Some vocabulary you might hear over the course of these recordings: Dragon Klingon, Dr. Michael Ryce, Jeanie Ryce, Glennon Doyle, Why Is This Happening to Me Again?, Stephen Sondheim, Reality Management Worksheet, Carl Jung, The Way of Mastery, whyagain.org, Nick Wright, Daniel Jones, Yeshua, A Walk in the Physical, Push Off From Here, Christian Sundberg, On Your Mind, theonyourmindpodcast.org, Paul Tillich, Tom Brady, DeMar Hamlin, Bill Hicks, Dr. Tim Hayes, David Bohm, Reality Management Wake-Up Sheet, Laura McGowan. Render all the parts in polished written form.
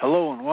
Hello and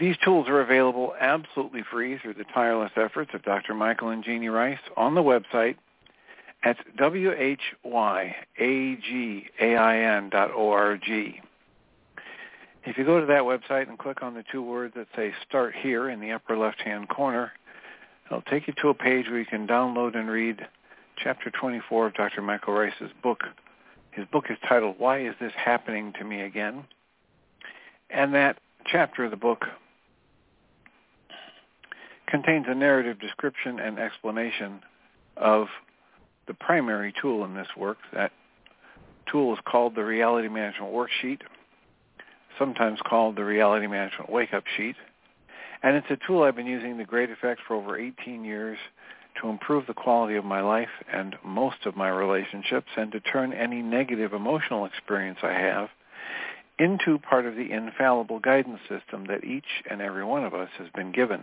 These tools are available absolutely free through the tireless efforts of Dr. Michael and Jeanie Ryce on the website at whyagain.org. If you go to that website and click on the two words that say Start Here in the upper left-hand corner, it'll take you to a page where you can download and read Chapter 24 of Dr. Michael Ryce's book. His book is titled, Why Is This Happening to Me Again? And that chapter of the book contains a narrative description and explanation of the primary tool in this work. That tool is called the Reality Management Worksheet, sometimes called the Reality Management Wake-Up Sheet. And it's a tool I've been using to great effect for over 18 years to improve the quality of my life and most of my relationships, and to turn any negative emotional experience I have into part of the infallible guidance system that each and every one of us has been given.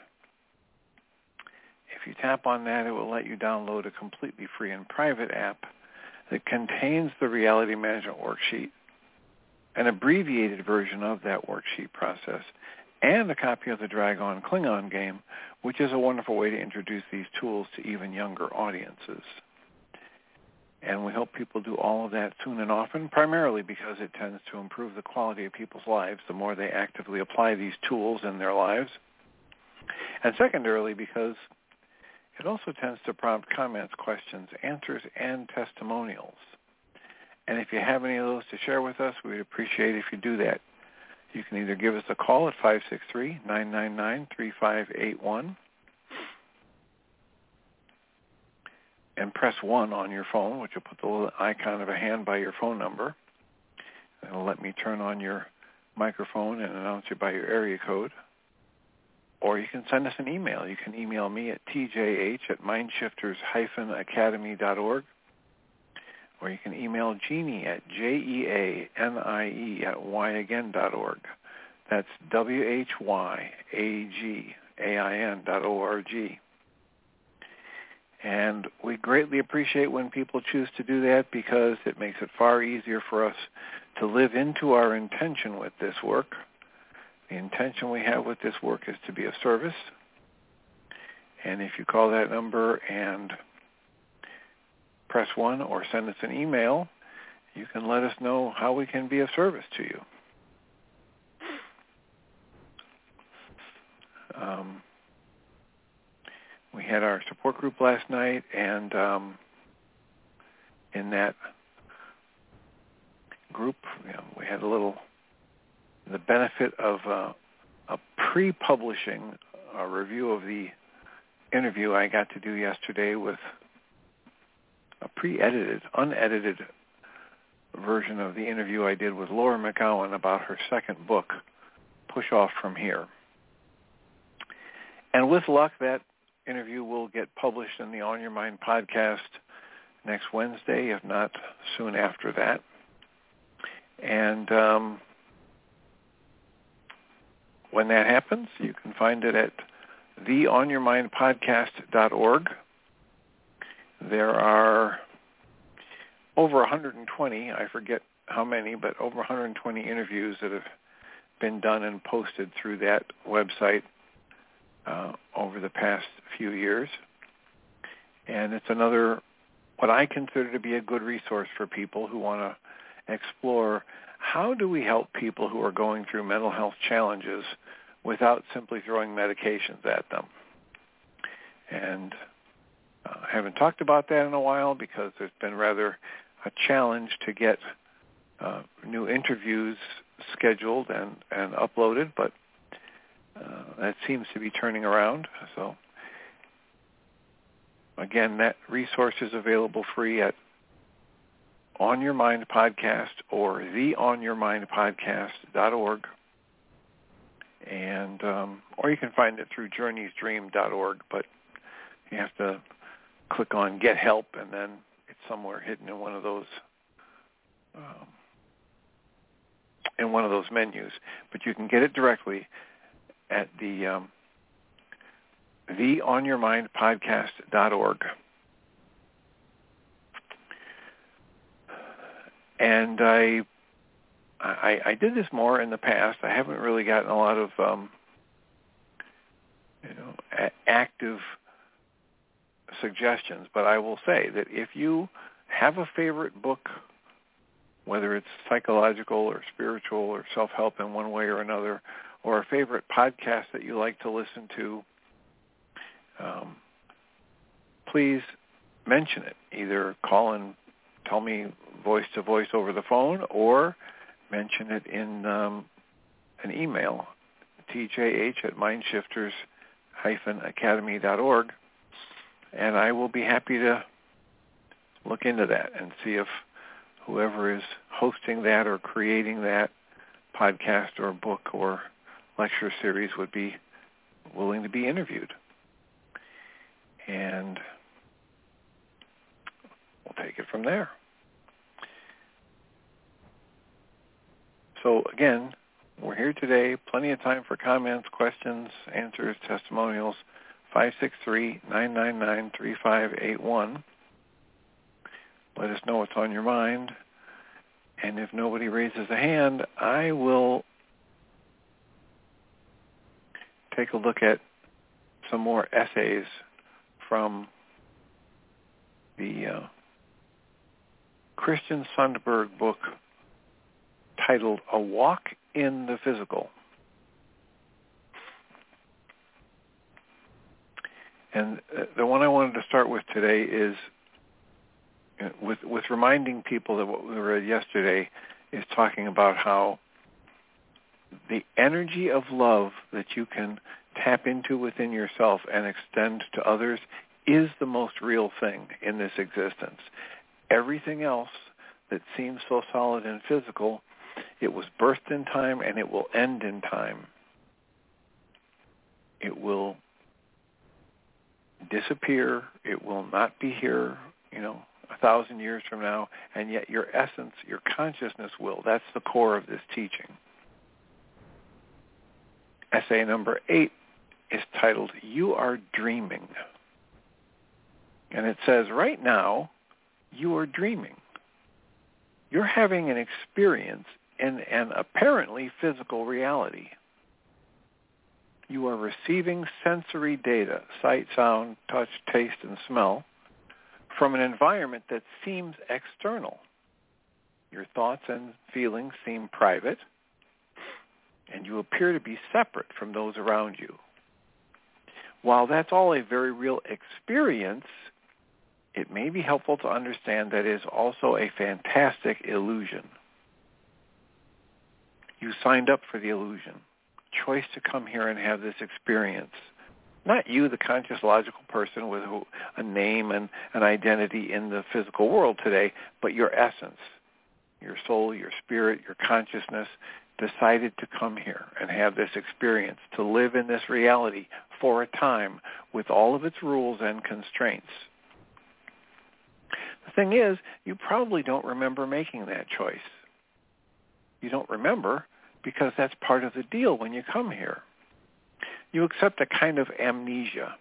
if you tap on that, it will let you download a completely free and private app that contains the Reality Management Worksheet, an abbreviated version of that worksheet process, and a copy of the Dragon Klingon game, which is a wonderful way to introduce these tools to even younger audiences. And we hope people do all of that soon and often, primarily because it tends to improve the quality of people's lives the more they actively apply these tools in their lives. And secondarily, because it also tends to prompt comments, questions, answers, and testimonials. And if you have any of those to share with us, we'd appreciate if you do that. You can either give us a call at 563-999-3581. And press 1 on your phone, which will put the little icon of a hand by your phone number. And it'll let me turn on your microphone and announce you by your area code. Or you can send us an email. You can email me at tjh@mindshifters-academy.org. Or you can email Jeanie at jeanie@whyagain.org. That's whyagain.org. And we greatly appreciate when people choose to do that, because it makes it far easier for us to live into our intention with this work. The intention we have with this work is to be of service. And if you call that number and press 1 or send us an email, you can let us know how we can be of service to you. We had our support group last night, and in that group, we had a little the benefit of a pre-publishing review of the interview I got to do yesterday with a pre-edited, unedited version of the interview I did with Laura McGowan about her second book, Push Off From Here. And with luck, that interview will get published in the On Your Mind podcast next Wednesday, if not soon after that. And when that happens, you can find it at theonyourmindpodcast.org. There are over 120, I forget how many, but over 120 interviews that have been done and posted through that website over the past few years. And it's another, what I consider to be a good resource for people who want to explore how do we help people who are going through mental health challenges without simply throwing medications at them. And I haven't talked about that in a while because it's been rather a challenge to get new interviews scheduled and uploaded, but that seems to be turning around. So, again, that resource is available free at On Your Mind Podcast or theonyourmindpodcast.org. And or you can find it through JourneysDream.org, but you have to click on Get Help, and then it's somewhere hidden in one of those menus. But you can get it directly at the onyourmindpodcast.org. And I did this more in the past. I haven't really gotten a lot of active suggestions, but I will say that if you have a favorite book, whether it's psychological or spiritual or self-help in one way or another, or a favorite podcast that you like to listen to, please mention it. Either call and tell me voice to voice over the phone, or mention it in an email, tjh@mindshifters-academy.org, and I will be happy to look into that and see if whoever is hosting that or creating that podcast or book or lecture series would be willing to be interviewed. And we'll take it from there. So again, we're here today, plenty of time for comments, questions, answers, testimonials, 563-999-3581. Let us know what's on your mind. And if nobody raises a hand, I will take a look at some more essays from the Christian Sundberg book titled A Walk in the Physical. And the one I wanted to start with today is with reminding people that what we read yesterday is talking about how the energy of love that you can tap into within yourself and extend to others is the most real thing in this existence. Everything else that seems so solid and physical, it was birthed in time and it will end in time. It will disappear. It will not be here, 1,000 years from now, and yet your essence, your consciousness will. That's the core of this teaching. Essay number 8 is titled, You Are Dreaming. And it says, right now, you are dreaming. You're having an experience in an apparently physical reality. You are receiving sensory data, sight, sound, touch, taste, and smell, from an environment that seems external. Your thoughts and feelings seem private, and you appear to be separate from those around you. While that's all a very real experience, it may be helpful to understand that it is also a fantastic illusion. You signed up for the illusion. Choice to come here and have this experience. Not you, the conscious, logical person with a name and an identity in the physical world today, but your essence, your soul, your spirit, your consciousness decided to come here and have this experience, to live in this reality for a time with all of its rules and constraints. The thing is, you probably don't remember making that choice. You don't remember because that's part of the deal when you come here. You accept a kind of amnesia.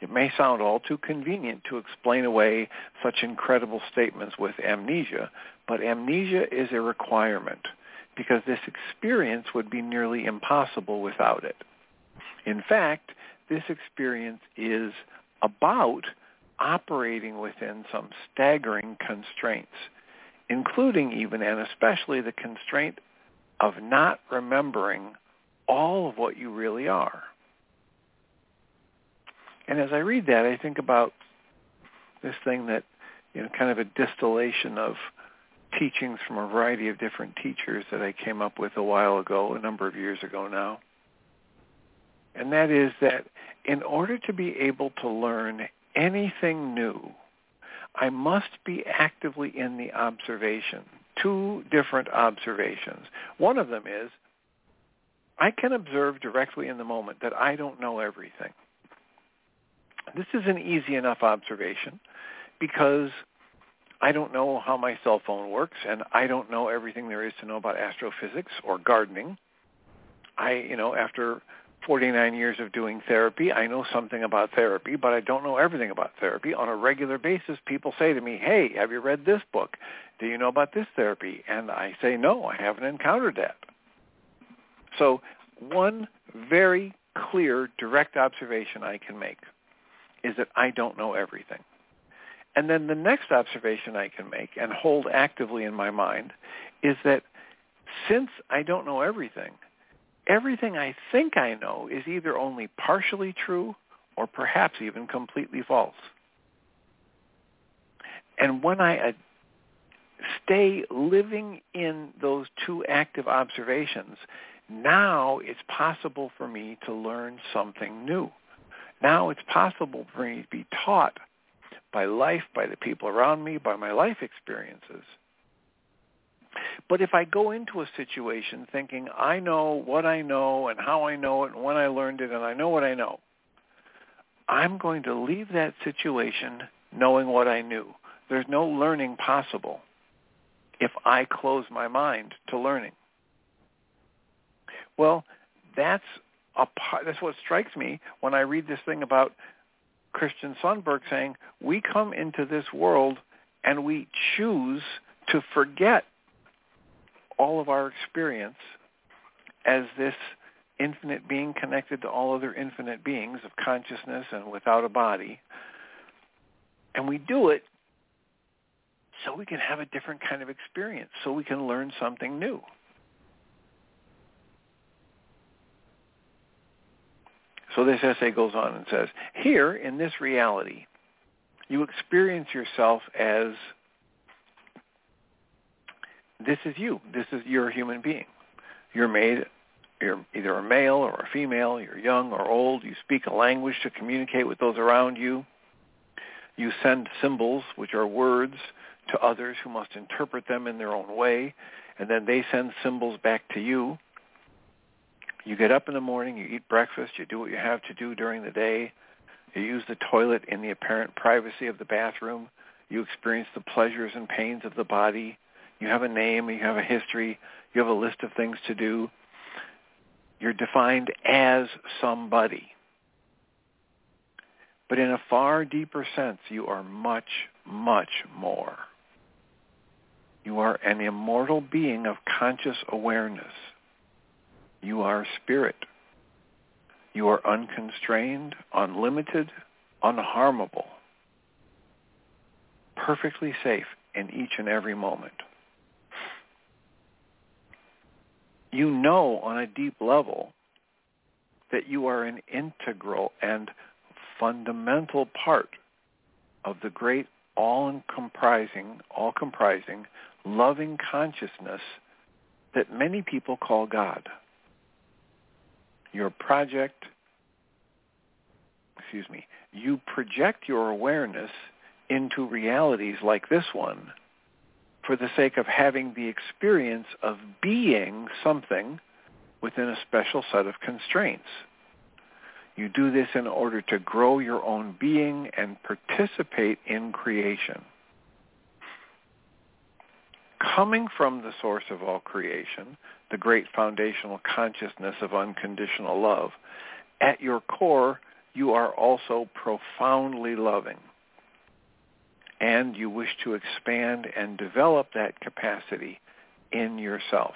It may sound all too convenient to explain away such incredible statements with amnesia, but amnesia is a requirement because this experience would be nearly impossible without it. In fact, this experience is about operating within some staggering constraints, including even and especially the constraint of not remembering all of what you really are. And as I read that, I think about this thing that, kind of a distillation of teachings from a variety of different teachers that I came up with a number of years ago now. And that is that in order to be able to learn anything new, I must be actively in the observation. Two different observations. One of them is, I can observe directly in the moment that I don't know everything. This is an easy enough observation because I don't know how my cell phone works and I don't know everything there is to know about astrophysics or gardening. I after 49 years of doing therapy, I know something about therapy, but I don't know everything about therapy. On a regular basis, people say to me, hey, have you read this book? Do you know about this therapy? And I say, no, I haven't encountered that. So one very clear, direct observation I can make is that I don't know everything. And then the next observation I can make and hold actively in my mind is that since I don't know everything, everything I think I know is either only partially true or perhaps even completely false. And when I stay living in those two active observations, now it's possible for me to learn something new. Now it's possible for me to be taught by life, by the people around me, by my life experiences. But if I go into a situation thinking, I know what I know and how I know it and when I learned it and I know what I know, I'm going to leave that situation knowing what I knew. There's no learning possible if I close my mind to learning. Well, that's what strikes me when I read this thing about Christian Sundberg saying, we come into this world and we choose to forget all of our experience as this infinite being connected to all other infinite beings of consciousness and without a body. And we do it so we can have a different kind of experience, so we can learn something new. So this essay goes on and says, here in this reality, you experience yourself as this is you. This is your human being. You're made, you're either a male or a female, you're young or old, you speak a language to communicate with those around you. You send symbols, which are words, to others who must interpret them in their own way, and then they send symbols back to you. You get up in the morning, you eat breakfast, you do what you have to do during the day, you use the toilet in the apparent privacy of the bathroom, you experience the pleasures and pains of the body, you have a name, you have a history, you have a list of things to do. You're defined as somebody. But in a far deeper sense, you are much, much more. You are an immortal being of conscious awareness. You are spirit. You are unconstrained, unlimited, unharmable, perfectly safe in each and every moment. You know on a deep level that you are an integral and fundamental part of the great all-comprising, loving consciousness that many people call God. You project your awareness into realities like this one for the sake of having the experience of being something within a special set of constraints. You do this in order to grow your own being and participate in creation. Coming from the source of all creation, the great foundational consciousness of unconditional love, at your core, you are also profoundly loving, and you wish to expand and develop that capacity in yourself.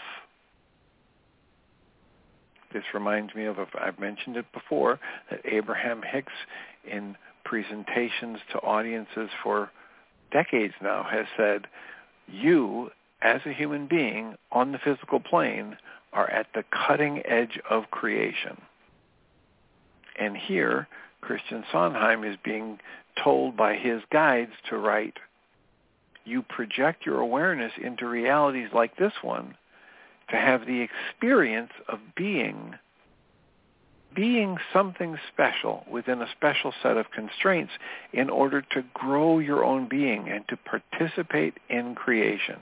This reminds me of, I've mentioned it before, that Abraham Hicks in presentations to audiences for decades now has said, you, as a human being on the physical plane, are at the cutting edge of creation. And here, Christian Sondheim is being told by his guides to write, you project your awareness into realities like this one to have the experience of being something special within a special set of constraints in order to grow your own being and to participate in creation.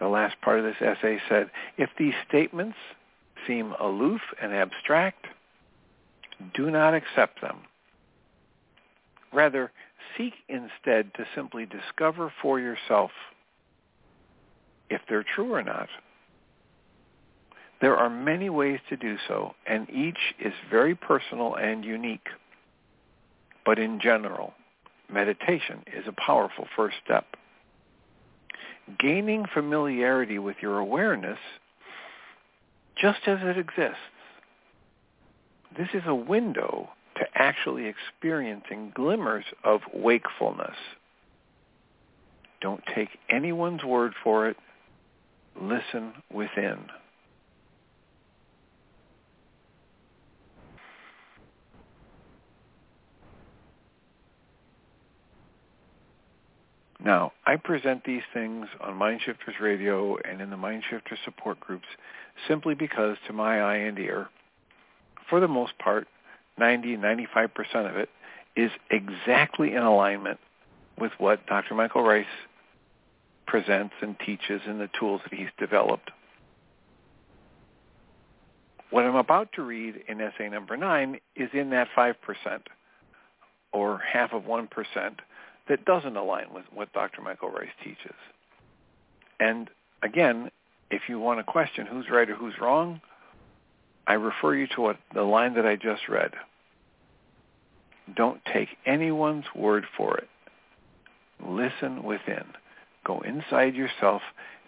The last part of this essay said, if these statements seem aloof and abstract, do not accept them. Rather, seek instead to simply discover for yourself if they're true or not. There are many ways to do so, and each is very personal and unique. But in general, meditation is a powerful first step. Gaining familiarity with your awareness just as it exists. This is a window to actually experiencing glimmers of wakefulness. Don't take anyone's word for it. Listen within. Now, I present these things on MindShifters Radio and in the MindShifters support groups simply because, to my eye and ear, for the most part, 90-95% of it is exactly in alignment with what Dr. Michael Ryce presents and teaches in the tools that he's developed. What I'm about to read in essay number 9 is in that 5%, or half of 1%, that doesn't align with what Dr. Michael Ryce teaches. And again, if you want to question who's right or who's wrong, I refer you to the line that I just read. Don't take anyone's word for it. Listen within. Go inside yourself.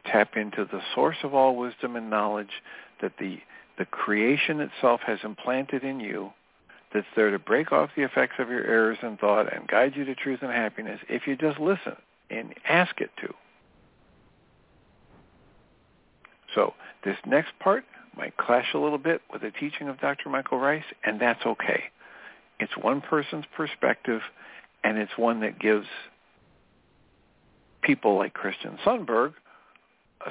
Tap into the source of all wisdom and knowledge that the creation itself has implanted in you, that's there to break off the effects of your errors and thought and guide you to truth and happiness if you just listen and ask it to. So this next part might clash a little bit with the teaching of Dr. Michael Ryce, and that's okay. It's one person's perspective, and it's one that gives people like Christian Sundberg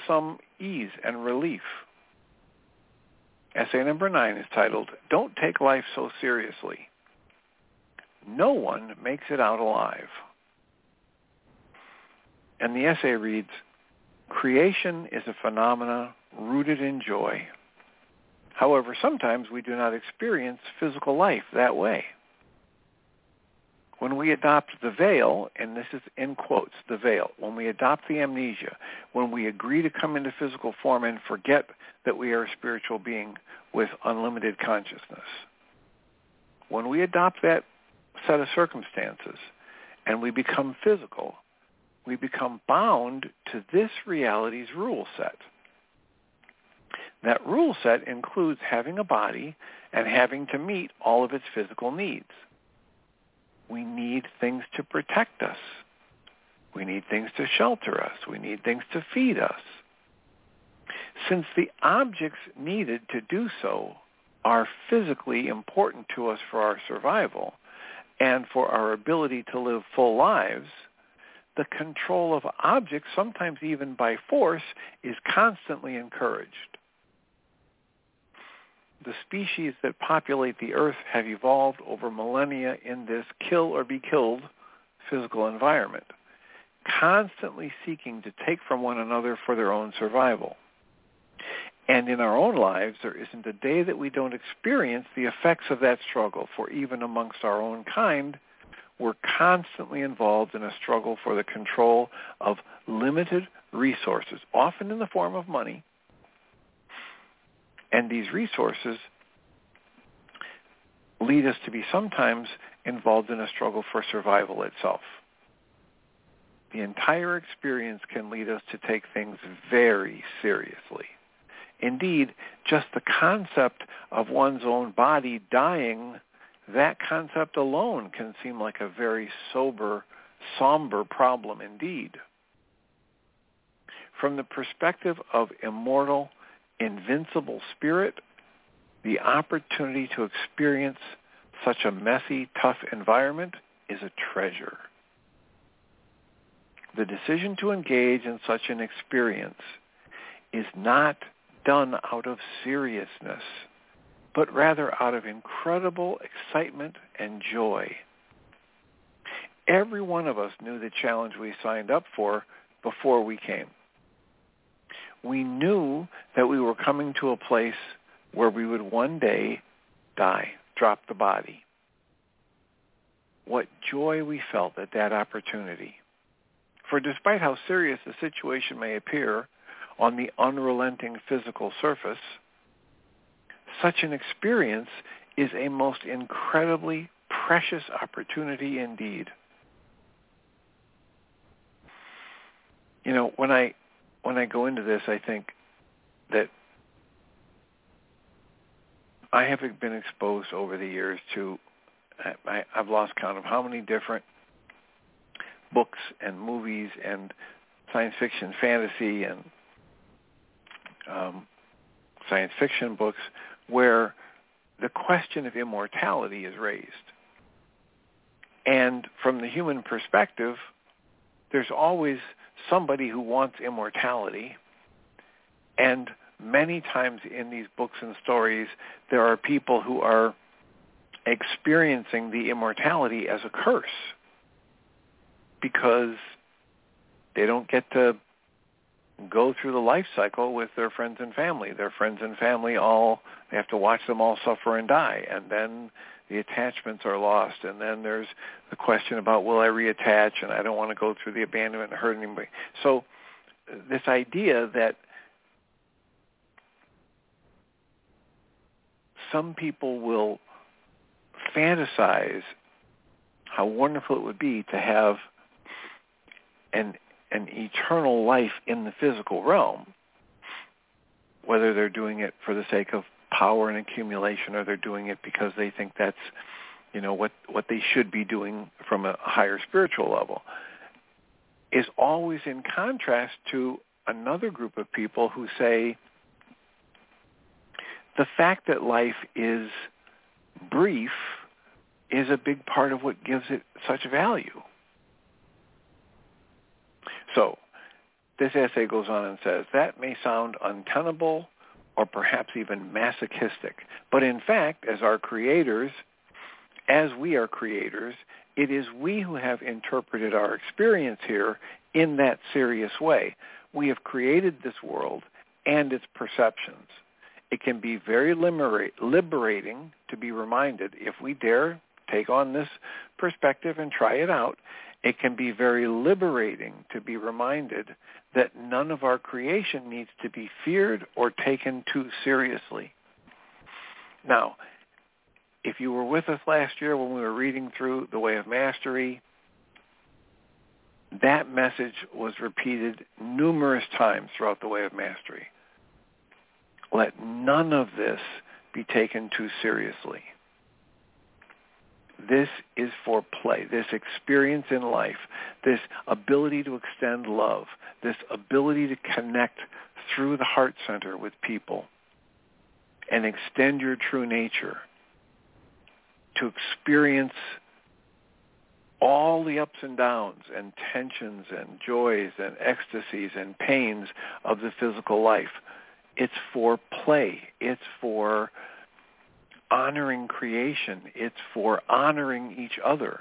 some ease and relief. Essay number 9 is titled, Don't Take Life So Seriously. No one makes it out alive. And the essay reads, creation is a phenomena rooted in joy. However, sometimes we do not experience physical life that way. When we adopt the veil, and this is in quotes, the veil, when we adopt the amnesia, when we agree to come into physical form and forget that we are a spiritual being with unlimited consciousness, when we adopt that set of circumstances and we become physical, we become bound to this reality's rule set. That rule set includes having a body and having to meet all of its physical needs. We need things to protect us. We need things to shelter us. We need things to feed us. Since the objects needed to do so are physically important to us for our survival and for our ability to live full lives, the control of objects, sometimes even by force, is constantly encouraged. The species that populate the earth have evolved over millennia in this kill or be killed physical environment, constantly seeking to take from one another for their own survival. And in our own lives, there isn't a day that we don't experience the effects of that struggle, for even amongst our own kind, we're constantly involved in a struggle for the control of limited resources, often in the form of money. And these resources lead us to be sometimes involved in a struggle for survival itself. The entire experience can lead us to take things very seriously. Indeed, just the concept of one's own body dying, that concept alone can seem like a very somber problem indeed. From the perspective of immortal, invincible spirit, the opportunity to experience such a messy, tough environment is a treasure. The decision to engage in such an experience is not done out of seriousness, but rather out of incredible excitement and joy. Every one of us knew the challenge we signed up for before we came. We knew that we were coming to a place where we would one day die, drop the body. What joy we felt at that opportunity. For despite how serious the situation may appear on the unrelenting physical surface, such an experience is a most incredibly precious opportunity indeed. You know, when I go into this, I think that I have been exposed over the years to, I've lost count of how many different books and movies and science fiction, fantasy, and science fiction books where the question of immortality is raised. And from the human perspective, there's always somebody who wants immortality. And many times in these books and stories, there are people who are experiencing the immortality as a curse because they don't get to go through the life cycle with their friends and family. Their friends and family they have to watch them all suffer and die, and then the attachments are lost, and then there's the question about will I reattach, and I don't want to go through the abandonment and hurt anybody. So this idea that some people will fantasize how wonderful it would be to have an eternal life in the physical realm, whether they're doing it for the sake of power and accumulation or they're doing it because they think that's, you know, what they should be doing from a higher spiritual level, is always in contrast to another group of people who say the fact that life is brief is a big part of what gives it such value. So, this essay goes on and says, that may sound untenable or perhaps even masochistic, but in fact, as we are creators, it is we who have interpreted our experience here in that serious way. We have created this world and its perceptions. It can be very liberating to be reminded, if we dare take on this perspective and try it out, it can be very liberating to be reminded that none of our creation needs to be feared or taken too seriously. Now, if you were with us last year when we were reading through The Way of Mastery, that message was repeated numerous times throughout The Way of Mastery. Let none of this be taken too seriously. This is for play, this experience in life, this ability to extend love, this ability to connect through the heart center with people and extend your true nature, to experience all the ups and downs and tensions and joys and ecstasies and pains of the physical life. It's for play. It's for honoring creation. It's for honoring each other.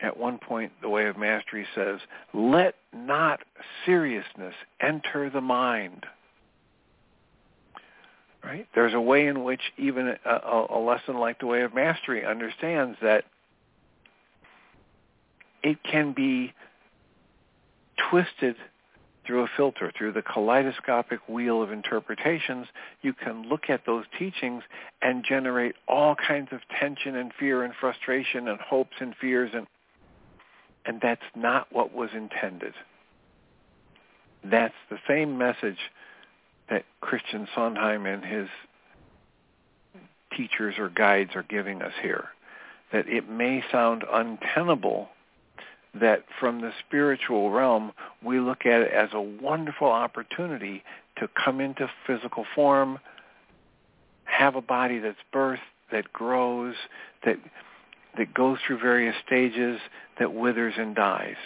At one point, the Way of Mastery says, "Let not seriousness enter the mind." Right? There's a way in which even a lesson like the Way of Mastery understands that it can be twisted through a filter, through the kaleidoscopic wheel of interpretations. You can look at those teachings and generate all kinds of tension and fear and frustration and hopes and fears, and that's not what was intended. That's the same message that Christian Sondheim and his teachers or guides are giving us here, that it may sound untenable that from the spiritual realm we look at it as a wonderful opportunity to come into physical form, have a body that's birthed, that grows, that goes through various stages, that withers and dies,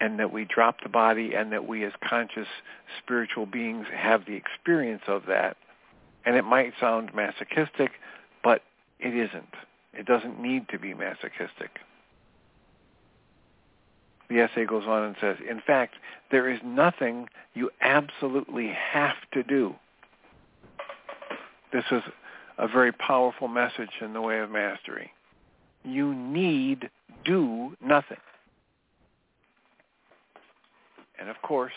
and that we drop the body and that we as conscious spiritual beings have the experience of that. And it might sound masochistic, but it isn't. It doesn't need to be masochistic. The essay goes on and says, in fact, there is nothing you absolutely have to do. This is a very powerful message in the Way of Mastery. You need do nothing. And of course,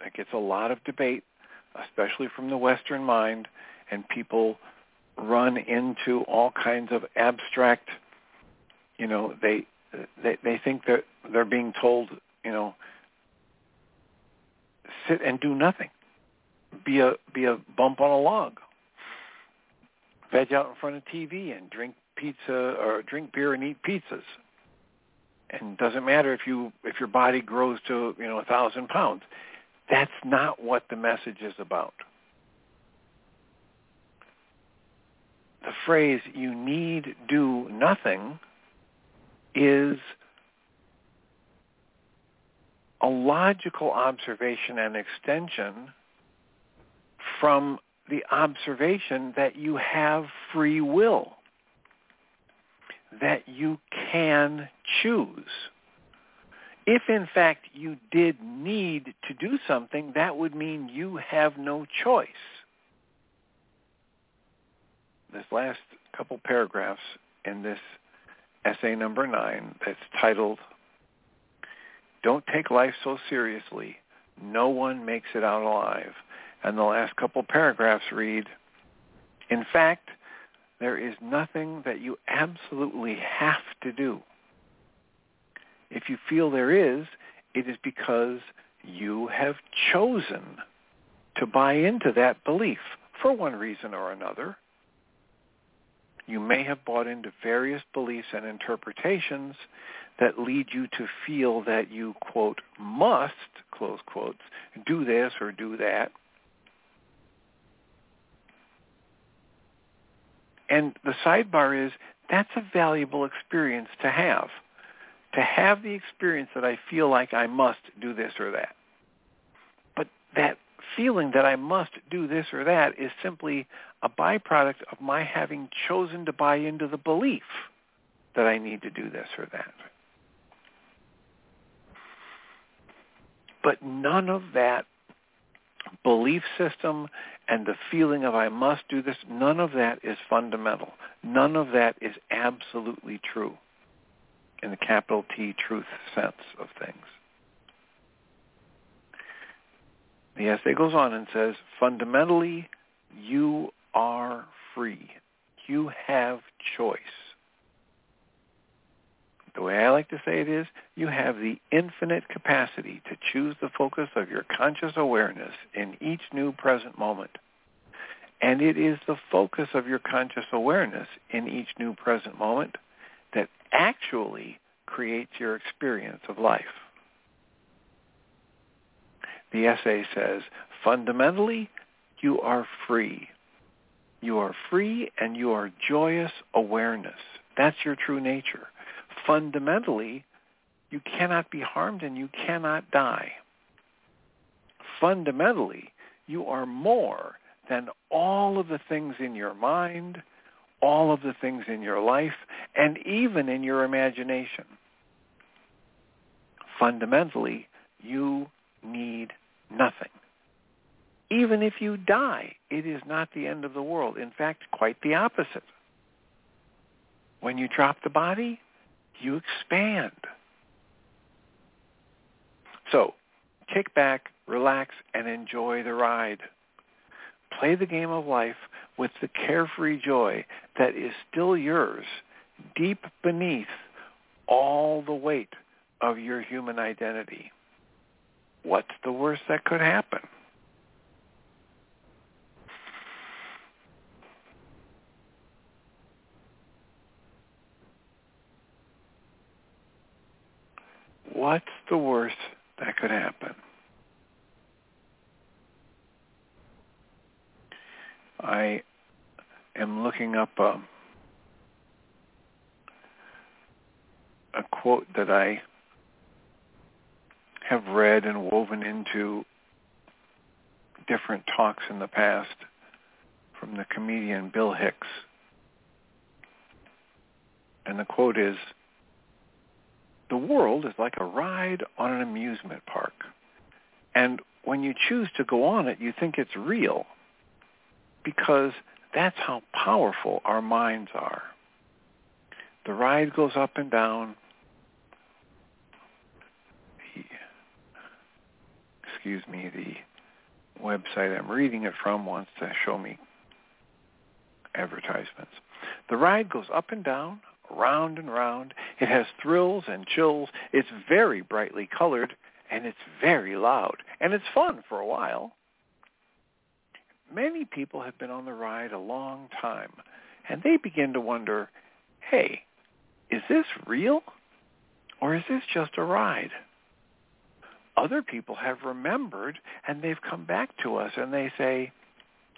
that gets a lot of debate, especially from the Western mind, and people run into all kinds of abstract, they think that they're being told, sit and do nothing. Be a bump on a log. Veg out in front of TV and drink pizza or drink beer and eat pizzas. And it doesn't matter if your body grows to 1,000 pounds. That's not what the message is about. The phrase "you need do nothing" is a logical observation and extension from the observation that you have free will, that you can choose. If in fact you did need to do something, that would mean you have no choice. This last couple paragraphs in this essay number 9 that's titled, "Don't Take Life So Seriously, No One Makes It Out Alive." And the last couple paragraphs read, "In fact, there is nothing that you absolutely have to do. If you feel there is, it is because you have chosen to buy into that belief for one reason or another. You may have bought into various beliefs and interpretations that lead you to feel that you, quote, must, close quotes, do this or do that. And the sidebar is, that's a valuable experience to have. To have the experience that I feel like I must do this or that. But that feeling that I must do this or that is simply a byproduct of my having chosen to buy into the belief that I need to do this or that. But none of that belief system and the feeling of I must do this, none of that is fundamental. None of that is absolutely true in the capital T truth sense of things." The essay goes on and says, "Fundamentally, you are free. You have choice. The way I like to say it is, you have the infinite capacity to choose the focus of your conscious awareness in each new present moment. And it is the focus of your conscious awareness in each new present moment that actually creates your experience of life." The essay says, "Fundamentally, you are free. You are free and you are joyous awareness. That's your true nature. Fundamentally, you cannot be harmed and you cannot die. Fundamentally, you are more than all of the things in your mind, all of the things in your life, and even in your imagination. Fundamentally, you need nothing. Even if you die, it is not the end of the world. In fact, quite the opposite. When you drop the body, you expand. So, kick back, relax, and enjoy the ride. Play the game of life with the carefree joy that is still yours, deep beneath all the weight of your human identity. What's the worst that could happen? What's the worst that could happen? I am looking up a quote that I have read and woven into different talks in the past from the comedian Bill Hicks. And the quote is, "The world is like a ride on an amusement park. And when you choose to go on it, you think it's real, because that's how powerful our minds are. The ride goes up and down." The website I'm reading it from wants to show me advertisements. "The ride goes up and down, round and round. It has thrills and chills. It's very brightly colored, and it's very loud, and it's fun for a while. Many people have been on the ride a long time, and they begin to wonder, hey, is this real, or is this just a ride? Other people have remembered, and they've come back to us, and they say,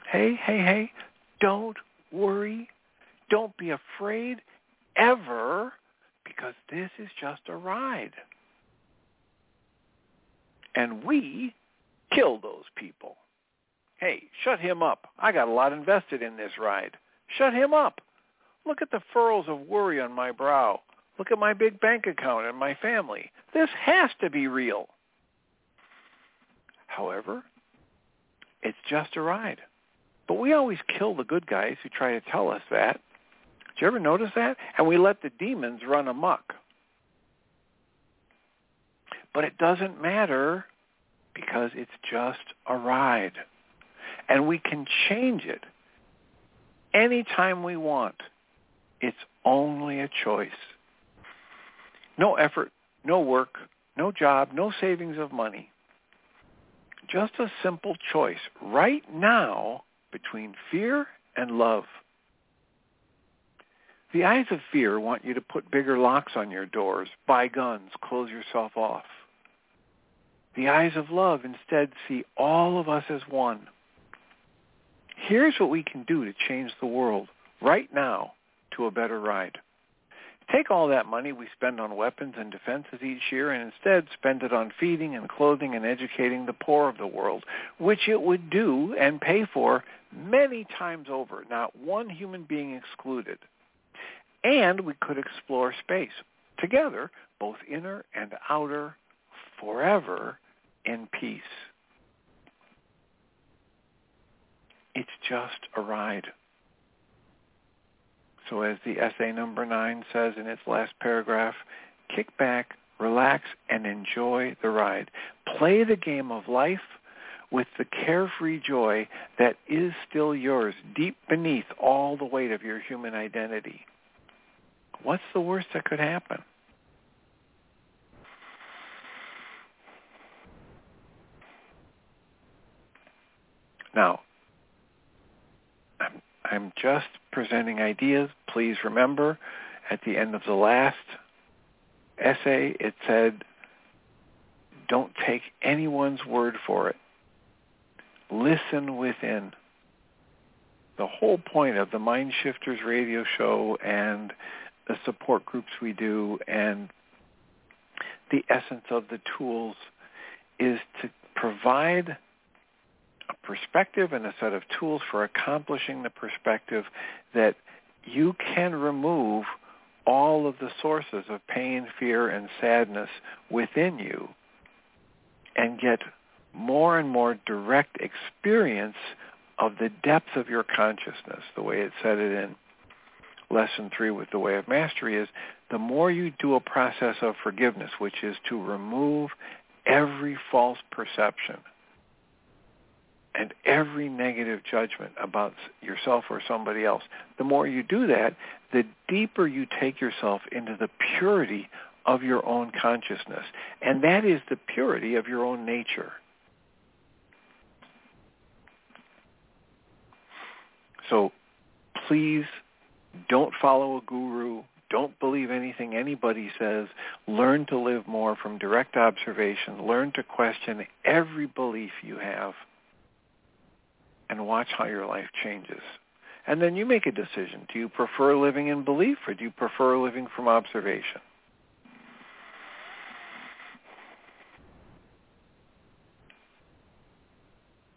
hey, don't worry, don't be afraid ever, because this is just a ride. And we kill those people. Hey, shut him up. I got a lot invested in this ride. Shut him up. Look at the furrows of worry on my brow. Look at my big bank account and my family. This has to be real. However, it's just a ride. But we always kill the good guys who try to tell us that. Did you ever notice that? And we let the demons run amok. But it doesn't matter, because it's just a ride. And we can change it anytime we want. It's only a choice. No effort, no work, no job, no savings of money. Just a simple choice right now between fear and love. The eyes of fear want you to put bigger locks on your doors, buy guns, close yourself off. The eyes of love instead see all of us as one. Here's what we can do to change the world right now to a better ride. Take all that money we spend on weapons and defenses each year and instead spend it on feeding and clothing and educating the poor of the world, which it would do and pay for many times over, not one human being excluded. And we could explore space together, both inner and outer, forever in peace. It's just a ride. So as the essay number 9 says in its last paragraph, kick back, relax, and enjoy the ride. Play the game of life with the carefree joy that is still yours, deep beneath all the weight of your human identity. What's the worst that could happen? Now, I'm just presenting ideas. Please remember, at the end of the last essay, it said, don't take anyone's word for it. Listen within. The whole point of the MindShifters radio show and the support groups we do, and the essence of the tools is to provide a perspective and a set of tools for accomplishing the perspective that you can remove all of the sources of pain, fear, and sadness within you and get more and more direct experience of the depth of your consciousness. The way it said it in Lesson 3 with The Way of Mastery is the more you do a process of forgiveness, which is to remove every false perception and every negative judgment about yourself or somebody else, the more you do that, the deeper you take yourself into the purity of your own consciousness. And that is the purity of your own nature. So please don't follow a guru. Don't believe anything anybody says. Learn to live more from direct observation. Learn to question every belief you have and watch how your life changes. And then you make a decision. Do you prefer living in belief or do you prefer living from observation?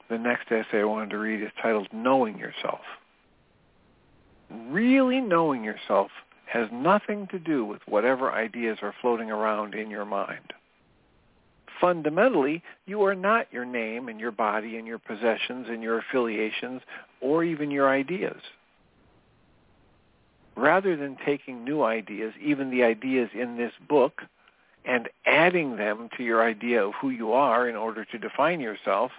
The next essay I wanted to read is titled Knowing Yourself. Really knowing yourself has nothing to do with whatever ideas are floating around in your mind. Fundamentally, you are not your name and your body and your possessions and your affiliations or even your ideas. Rather than taking new ideas, even the ideas in this book, and adding them to your idea of who you are in order to define yourself,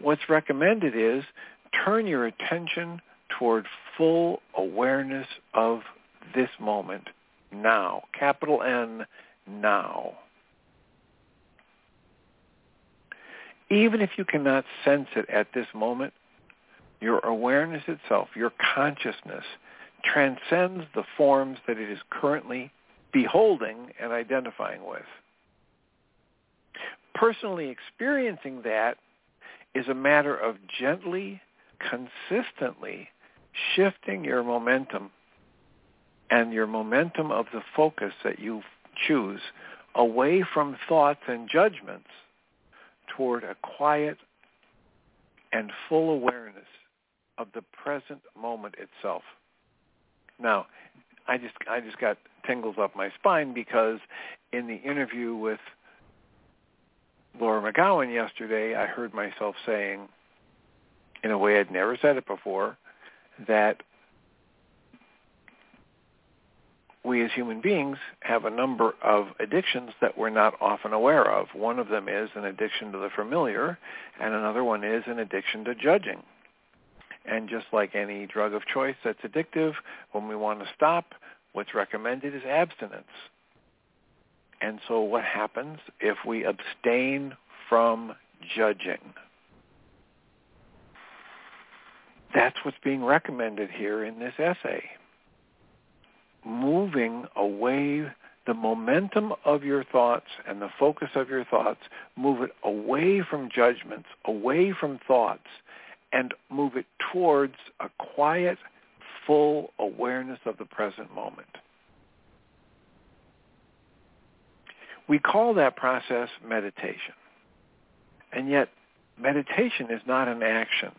what's recommended is turn your attention toward full awareness of this moment, now, capital N, now. Even if you cannot sense it at this moment, your awareness itself, your consciousness, transcends the forms that it is currently beholding and identifying with. Personally experiencing that is a matter of gently, consistently shifting your momentum and your momentum of the focus that you choose away from thoughts and judgments toward a quiet and full awareness of the present moment itself. Now, I just got tingles up my spine because in the interview with Laura McGowan yesterday, I heard myself saying, in a way I'd never said it before, that we as human beings have a number of addictions that we're not often aware of. One of them is an addiction to the familiar, and another one is an addiction to judging. And just like any drug of choice that's addictive, when we want to stop, what's recommended is abstinence. And so what happens if we abstain from judging? That's what's being recommended here in this essay. Moving away the momentum of your thoughts and the focus of your thoughts, move it away from judgments, away from thoughts, and move it towards a quiet, full awareness of the present moment. We call that process meditation. And yet, meditation is not an action.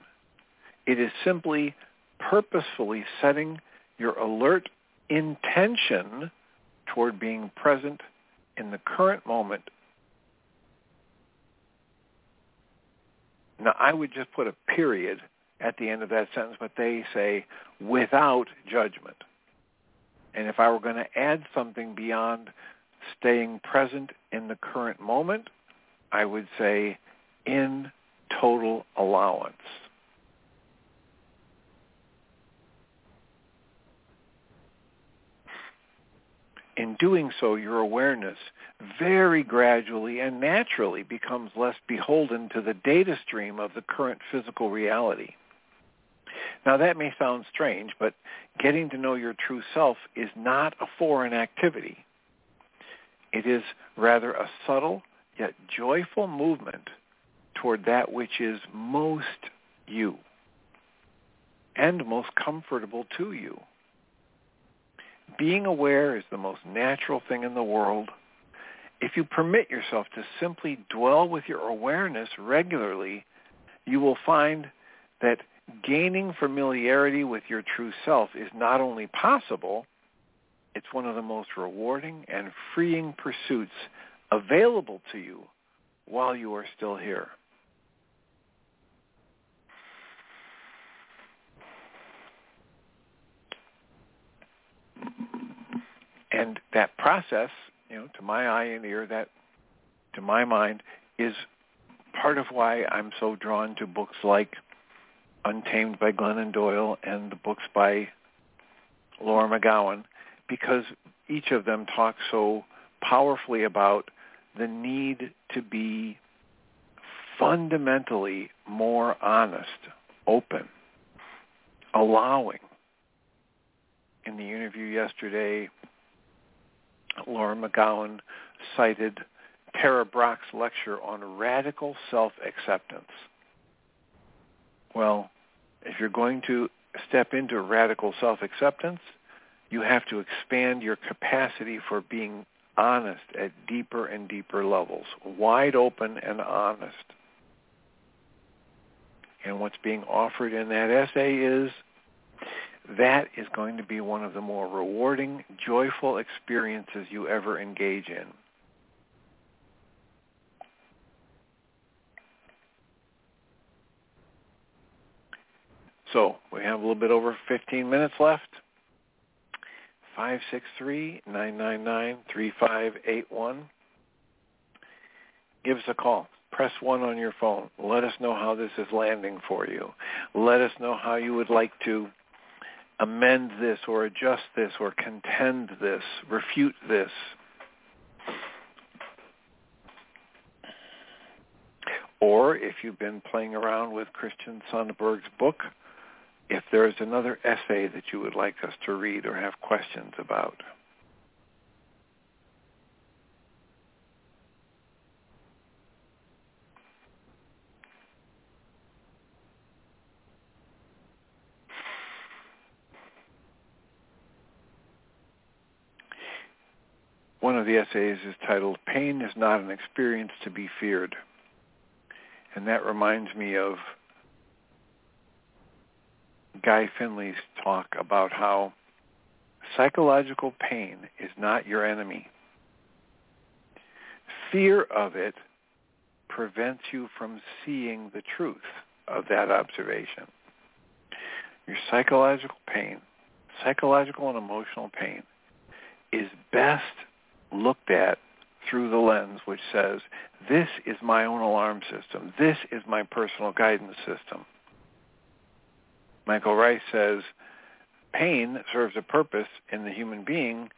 It is simply purposefully setting your alert intention toward being present in the current moment. Now, I would just put a period at the end of that sentence, but they say, without judgment. And if I were going to add something beyond staying present in the current moment, I would say, in total allowance. In doing so, your awareness very gradually and naturally becomes less beholden to the data stream of the current physical reality. Now, that may sound strange, but getting to know your true self is not a foreign activity. It is rather a subtle yet joyful movement toward that which is most you and most comfortable to you. Being aware is the most natural thing in the world. If you permit yourself to simply dwell with your awareness regularly, you will find that gaining familiarity with your true self is not only possible, it's one of the most rewarding and freeing pursuits available to you while you are still here. And that process, to my eye and ear, that, to my mind, is part of why I'm so drawn to books like Untamed by Glennon Doyle and the books by Laura McGowan, because each of them talks so powerfully about the need to be fundamentally more honest, open, allowing. In the interview yesterday, Laura McGowan cited Tara Brock's lecture on radical self-acceptance. Well, if you're going to step into radical self-acceptance, you have to expand your capacity for being honest at deeper and deeper levels, wide open and honest. And what's being offered in that essay is that is going to be one of the more rewarding, joyful experiences you ever engage in. So we have a little bit over 15 minutes left. 563-999-3581. Give us a call. Press 1 on your phone. Let us know how this is landing for you. Let us know how you would like to amend this or adjust this or contend this, refute this. Or if you've been playing around with Christian Sundberg's book, if there is another essay that you would like us to read or have questions about. One of the essays is titled, Pain is Not an Experience to be Feared. And that reminds me of Guy Finley's talk about how psychological pain is not your enemy. Fear of it prevents you from seeing the truth of that observation. Your psychological pain, psychological and emotional pain, is best looked at through the lens which says, this is my own alarm system. This is my personal guidance system. Michael Ryce says, pain serves a purpose in the human being,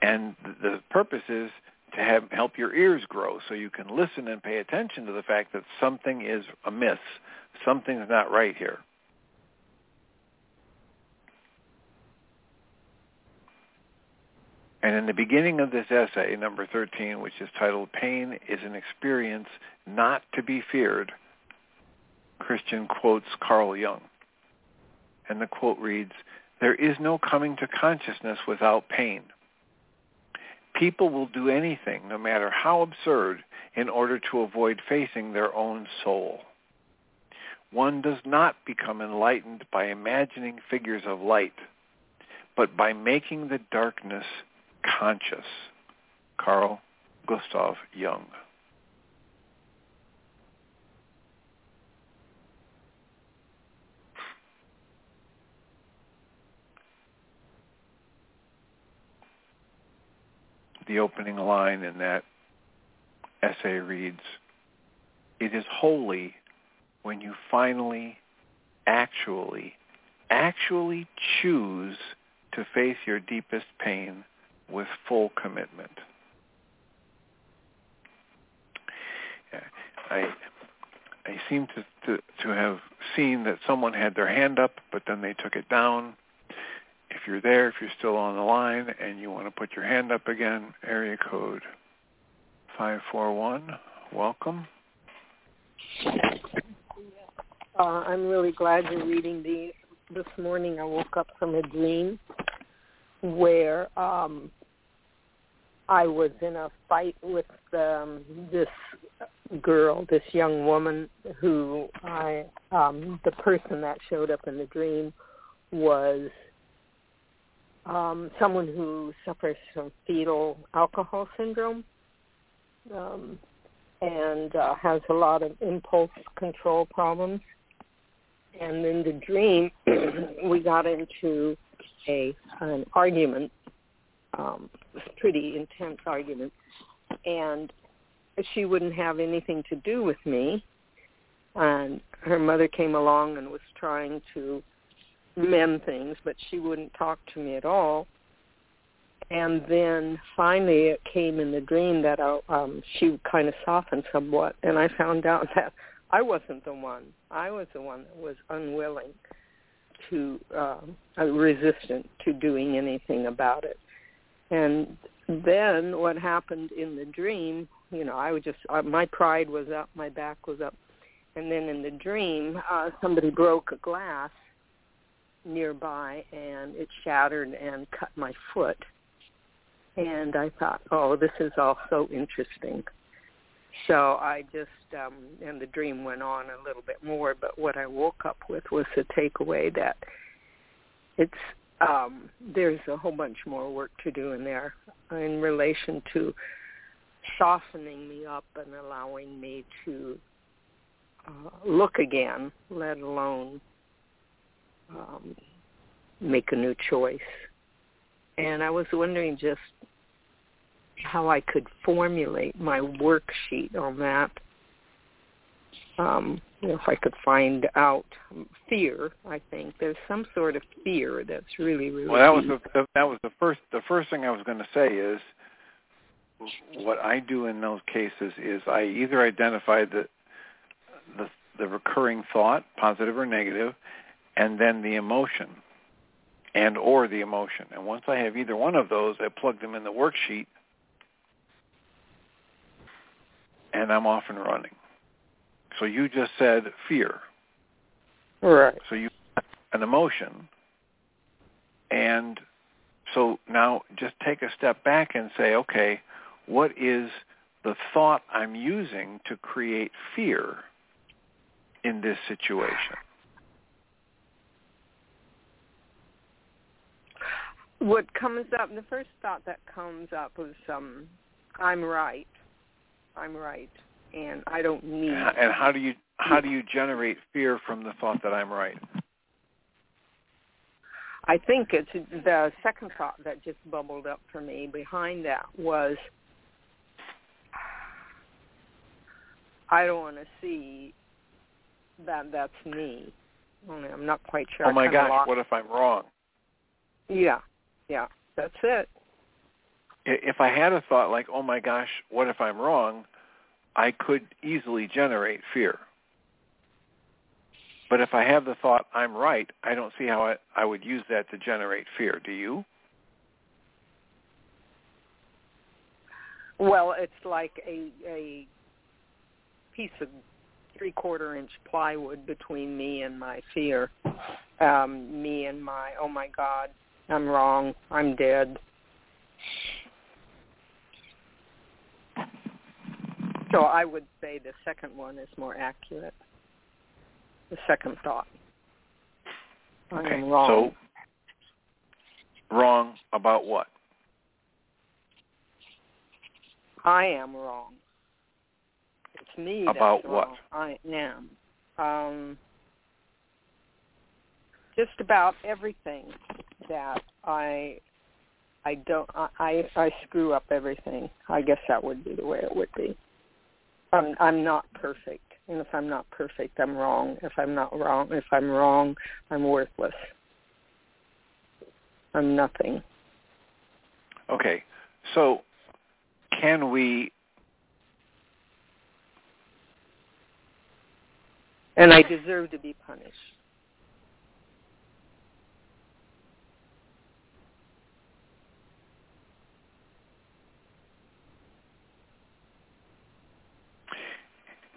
and the purpose is to help your ears grow so you can listen and pay attention to the fact that something is amiss. Something's not right here. And in the beginning of this essay, number 13, which is titled, Pain is an Experience Not to be Feared, Christian quotes Carl Jung. And the quote reads, there is no coming to consciousness without pain. People will do anything, no matter how absurd, in order to avoid facing their own soul. One does not become enlightened by imagining figures of light, but by making the darkness conscious. Carl Gustav Jung. The opening line in that essay reads, it is holy when you finally, actually choose to face your deepest pain with full commitment. I seem to have seen that someone had their hand up, but then they took it down. If you're there, if you're still on the line and you want to put your hand up again, area code 541, welcome. I'm really glad you're reading these. This morning I woke up from a dream where I was in a fight with this girl, this young woman who the person that showed up in the dream was someone who suffers from fetal alcohol syndrome and has a lot of impulse control problems. And in the dream, we got into an argument, pretty intense argument, and she wouldn't have anything to do with me. And her mother came along and was trying to mend things, but she wouldn't talk to me at all. And then finally it came in the dream that she kind of softened somewhat, and I found out that I wasn't the one. I was the one that was unwilling to, resistant to doing anything about it. And then what happened in the dream, you know, I was just, my pride was up, my back was up. And then in the dream, somebody broke a glass nearby and it shattered and cut my foot. And I thought, oh, this is all so interesting. So I just, and the dream went on a little bit more, but what I woke up with was the takeaway that it's, there's a whole bunch more work to do in there in relation to softening me up and allowing me to look again, let alone make a new choice. And I was wondering just how I could formulate my worksheet on that. If I could find out fear, I think there's some sort of fear that's really. Well, that was the first thing I was going to say is what I do in those cases is I either identify the recurring thought, positive or negative, and then the emotion, and or the emotion. And once I have either one of those, I plug them in the worksheet, and I'm off and running. So you just said fear. Right. So you have an emotion. And so now just take a step back and say, okay, what is the thought I'm using to create fear in this situation? What comes up, the first thought that comes up is, I'm right. And I don't need. And how do you generate fear from the thought that I'm right? I think it's the second thought that just bubbled up for me behind that was I don't want to see that that's me. Only I'm not quite sure. Oh my gosh! What if I'm wrong? Yeah, that's it. If I had a thought like, oh my gosh, what if I'm wrong? I could easily generate fear. But if I have the thought, I'm right, I don't see how I would use that to generate fear. Do you? Well, it's like a piece of 3/4-inch plywood between me and my fear. Me and my, oh my God, I'm wrong, I'm dead. So I would say the second one is more accurate, the second thought. Okay. I am wrong. So wrong about what? I am wrong. It's me about that's wrong. What? I am. Just about everything that I screw up everything. I guess that would be the way it would be. I'm not perfect, and if I'm not perfect, I'm wrong. If I'm wrong, I'm worthless. I'm nothing. Okay, so can we? And I deserve to be punished.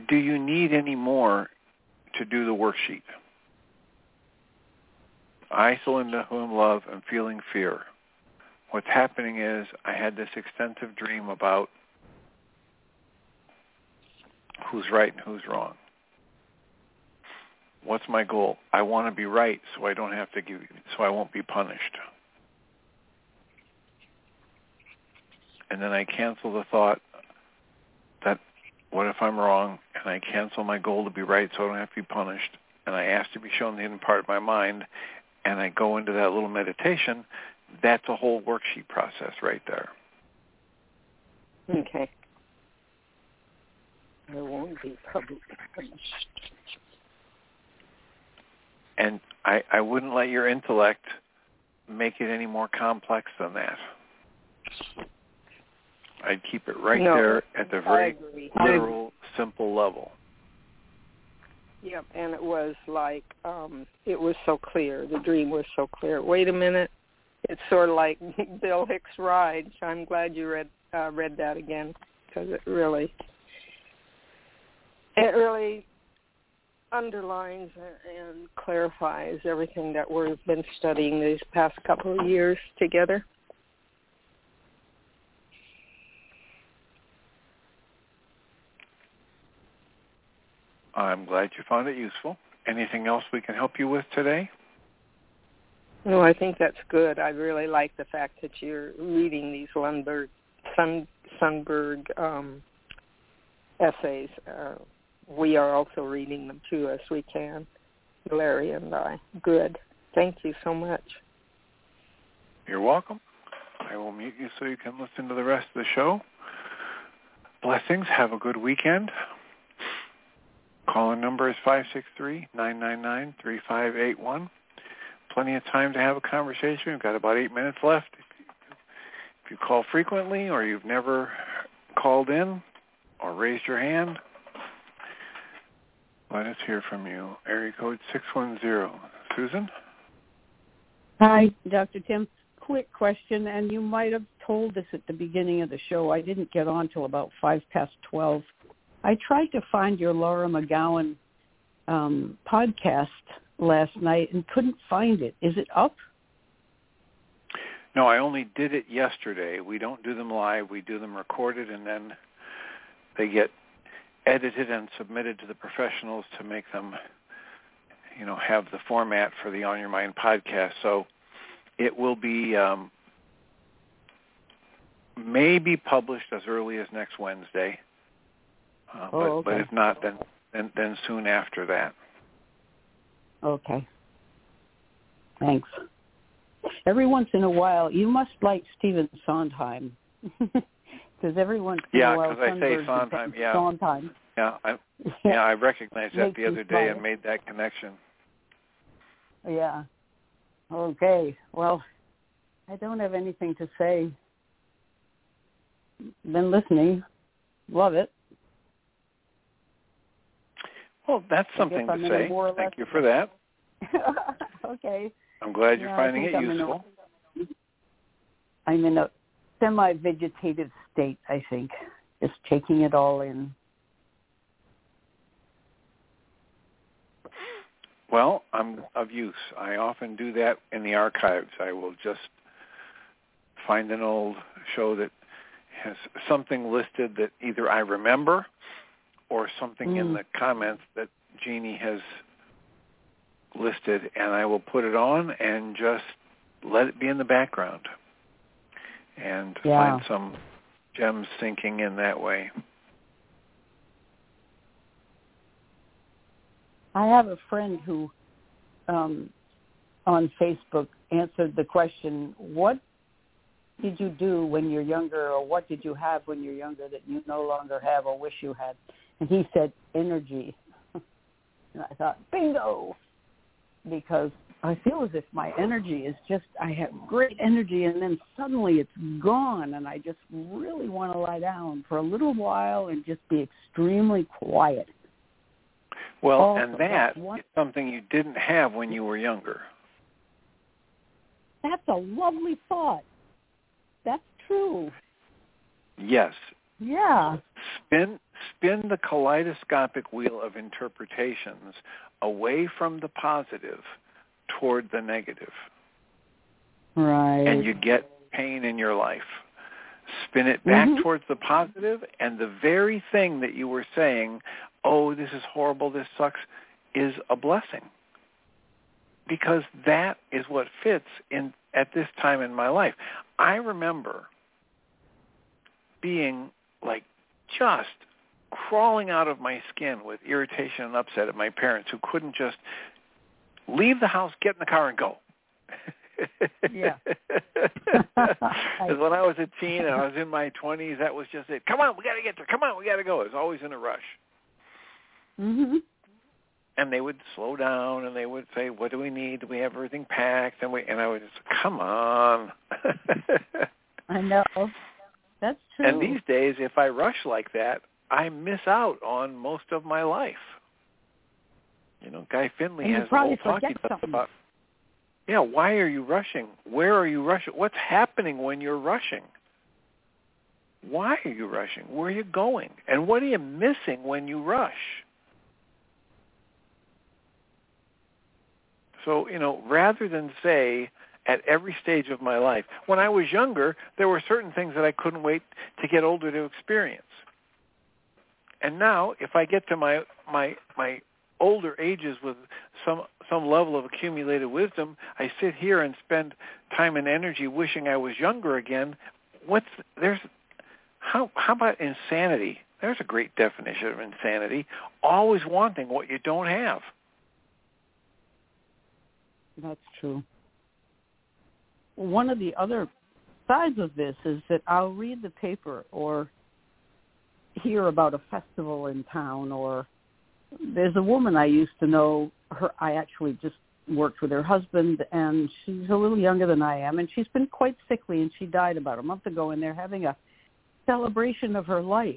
Do you need any more to do the worksheet? I, Celinda, who am love, am feeling fear. what's happening is I had this extensive dream about who's right and who's wrong. What's my goal? I want to be right so I don't have to give, so I won't be punished. And then I cancel the thought that what if I'm wrong, and I cancel my goal to be right so I don't have to be punished, and I ask to be shown the hidden part of my mind, and I go into that little meditation. That's a whole worksheet process right there. Okay. I won't be publicly punished. And I wouldn't let your intellect make it any more complex than that. I'd keep it right there at the very literal, simple level. Yep, and it was like, it was so clear. The dream was so clear. Wait a minute. It's sort of like Bill Hicks' Ride. So I'm glad you read that again, because it really underlines and clarifies everything that we've been studying these past couple of years together. I'm glad you found it useful. Anything else we can help you with today? No, I think that's good. I really like the fact that you're reading these Sundberg essays. We are also reading them too, as we can, Larry and I. Good. Thank you so much. You're welcome. I will mute you so you can listen to the rest of the show. Blessings. Have a good weekend. Caller number is 563-999-3581. Plenty of time to have a conversation. We've got about 8 minutes left. If you call frequently, or you've never called in or raised your hand, let us hear from you. Area code 610. Susan? Hi, Dr. Tim. Quick question, and you might have told this at the beginning of the show. I didn't get on till about 12:05. I tried to find your Laura McGowan podcast last night and couldn't find it. Is it up? No, I only did it yesterday. We don't do them live. We do them recorded, and then they get edited and submitted to the professionals to make them, have the format for the On Your Mind podcast. So it will be maybe published as early as next Wednesday. But if not, then soon after that. Okay. Thanks. Every once in a while, you must like Stephen Sondheim. Because every once in a while, because I say Sondheim. Yeah. Sondheim. Yeah, I recognized that the other day and made that connection. Yeah. Okay. Well, I don't have anything to say. Been listening. Love it. Well, that's something to say. Thank you for that. Okay. I'm glad you're finding it useful. I'm in a semi-vegetative state, I think, just taking it all in. Well, I'm of use. I often do that in the archives. I will just find an old show that has something listed that either I remember or something in the comments that Jeanie has listed, and I will put it on and just let it be in the background and find some gems sinking in that way. I have a friend who, on Facebook, answered the question, what did you do when you're younger, or what did you have when you're younger that you no longer have or wish you had? And he said, energy. And I thought, bingo, because I feel as if my energy is just, I have great energy, and then suddenly it's gone, and I just really want to lie down for a little while and just be extremely quiet. Well, and that is something you didn't have when you were younger. That's a lovely thought. That's true. Yes. Yeah. Spin the kaleidoscopic wheel of interpretations away from the positive toward the negative. Right. And you get pain in your life. Spin it back towards the positive, and the very thing that you were saying, oh, this is horrible, this sucks, is a blessing. Because that is what fits in at this time in my life. I remember being like just crawling out of my skin with irritation and upset at my parents who couldn't just leave the house, get in the car, and go. Yeah. Because when I was a teen and I was in my 20s, that was just it. Come on, we got to get there. Come on, we got to go. It was always in a rush. Mm-hmm. And they would slow down, and they would say, what do we need? Do we have everything packed? And I would just, come on. I know. That's true. And these days, if I rush like that, I miss out on most of my life. You know, Guy Finley has a whole talking about, yeah, why are you rushing? Where are you rushing? What's happening when you're rushing? Why are you rushing? Where are you going? And what are you missing when you rush? So, you know, rather than say at every stage of my life, when I was younger, there were certain things that I couldn't wait to get older to experience. And now, if I get to my older ages with some level of accumulated wisdom, I sit here and spend time and energy wishing I was younger again. How about insanity? There's a great definition of insanity. Always wanting what you don't have. That's true. One of the other sides of this is that I'll read the paper or hear about a festival in town, or there's a woman I used to know. I actually just worked with her husband, and she's a little younger than I am, and she's been quite sickly, and she died about a month ago, and they're having a celebration of her life.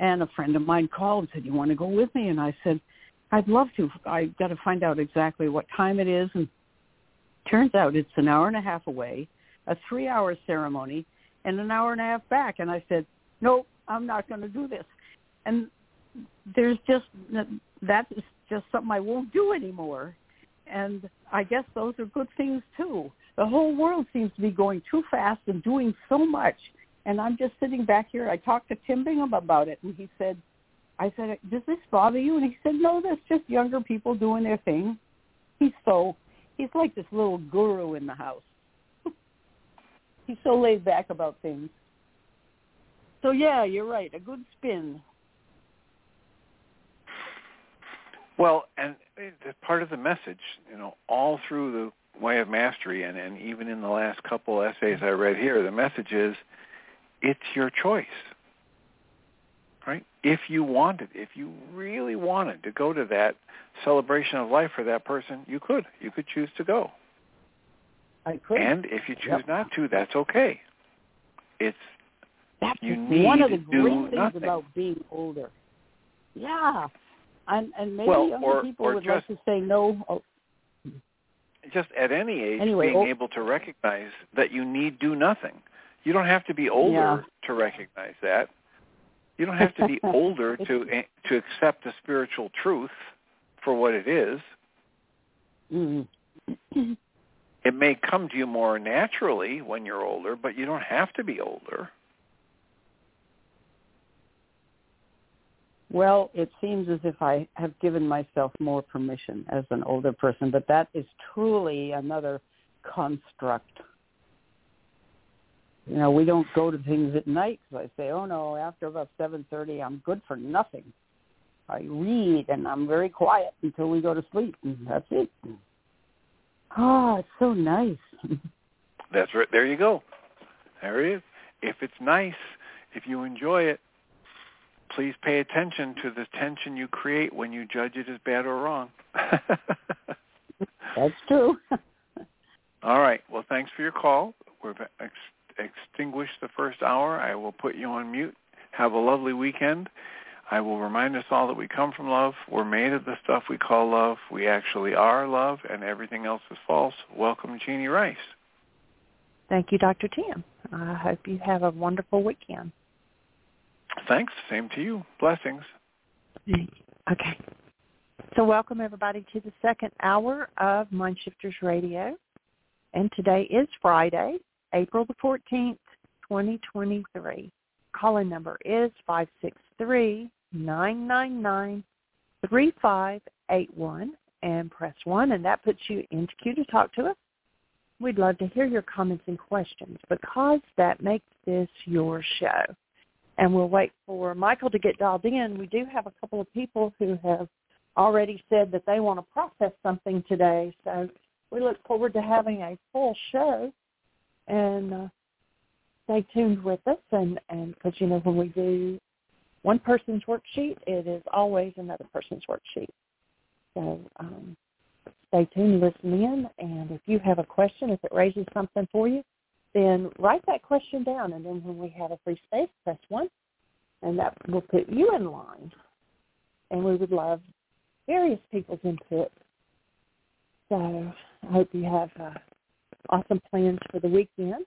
And a friend of mine called and said, you want to go with me? And I said, I'd love to. I've got to find out exactly what time it is. And turns out it's an hour and a half away, a 3-hour ceremony, and an hour and a half back. And I said, nope, I'm not going to do this. And that is just something I won't do anymore. And I guess those are good things, too. The whole world seems to be going too fast and doing so much. And I'm just sitting back here. I talked to Tim Bingham about it, and he said, I said, does this bother you? And he said, no, that's just younger people doing their thing. He's like this little guru in the house. He's so laid back about things. So, yeah, you're right, a good spin. Well, and part of the message, you know, all through the Way of Mastery and even in the last couple essays I read here, the message is it's your choice. Right? If you wanted, if you really wanted to go to that celebration of life for that person, you could. You could choose to go. I could. And if you choose not to, that's okay. That's one of the great things about being older. Yeah. And maybe younger people would like to say no. Oh. Just at any age, being able to recognize that you need do nothing. You don't have to be older to recognize that. You don't have to be older to accept the spiritual truth for what it is. Mm-hmm. It may come to you more naturally when you're older, but you don't have to be older. Well, it seems as if I have given myself more permission as an older person, but that is truly another construct. You know, we don't go to things at night because I say, oh, no, after about 7:30, I'm good for nothing. I read, and I'm very quiet until we go to sleep, and that's it. Oh, it's so nice. That's right. There you go. There it is. If it's nice, if you enjoy it, please pay attention to the tension you create when you judge it as bad or wrong. That's true. All right. Well, thanks for your call. We're extinguish the first hour. I will put you on mute. Have a lovely weekend. I will remind us all that we come from love. We're made of the stuff we call love. We actually are love, and everything else is false. Welcome, Jeanie Ryce. Thank you, Dr. Tim. I hope you have a wonderful weekend. Thanks. Same to you. Blessings. Okay. So welcome, everybody, to the second hour of MindShifters Radio. And today is Friday, April the 14th, 2023. Call-in number is 563-999-3581 and press 1, and that puts you into queue to talk to us. We'd love to hear your comments and questions because that makes this your show. And we'll wait for Michael to get dialed in. We do have a couple of people who have already said that they want to process something today. So we look forward to having a full show. And stay tuned with us. And because, you know, when we do one person's worksheet, it is always another person's worksheet. So stay tuned, listen in. And if you have a question, if it raises something for you, then write that question down, and then when we have a free space, press 1, and that will put you in line. And we would love various people's input. So I hope you have awesome plans for the weekend.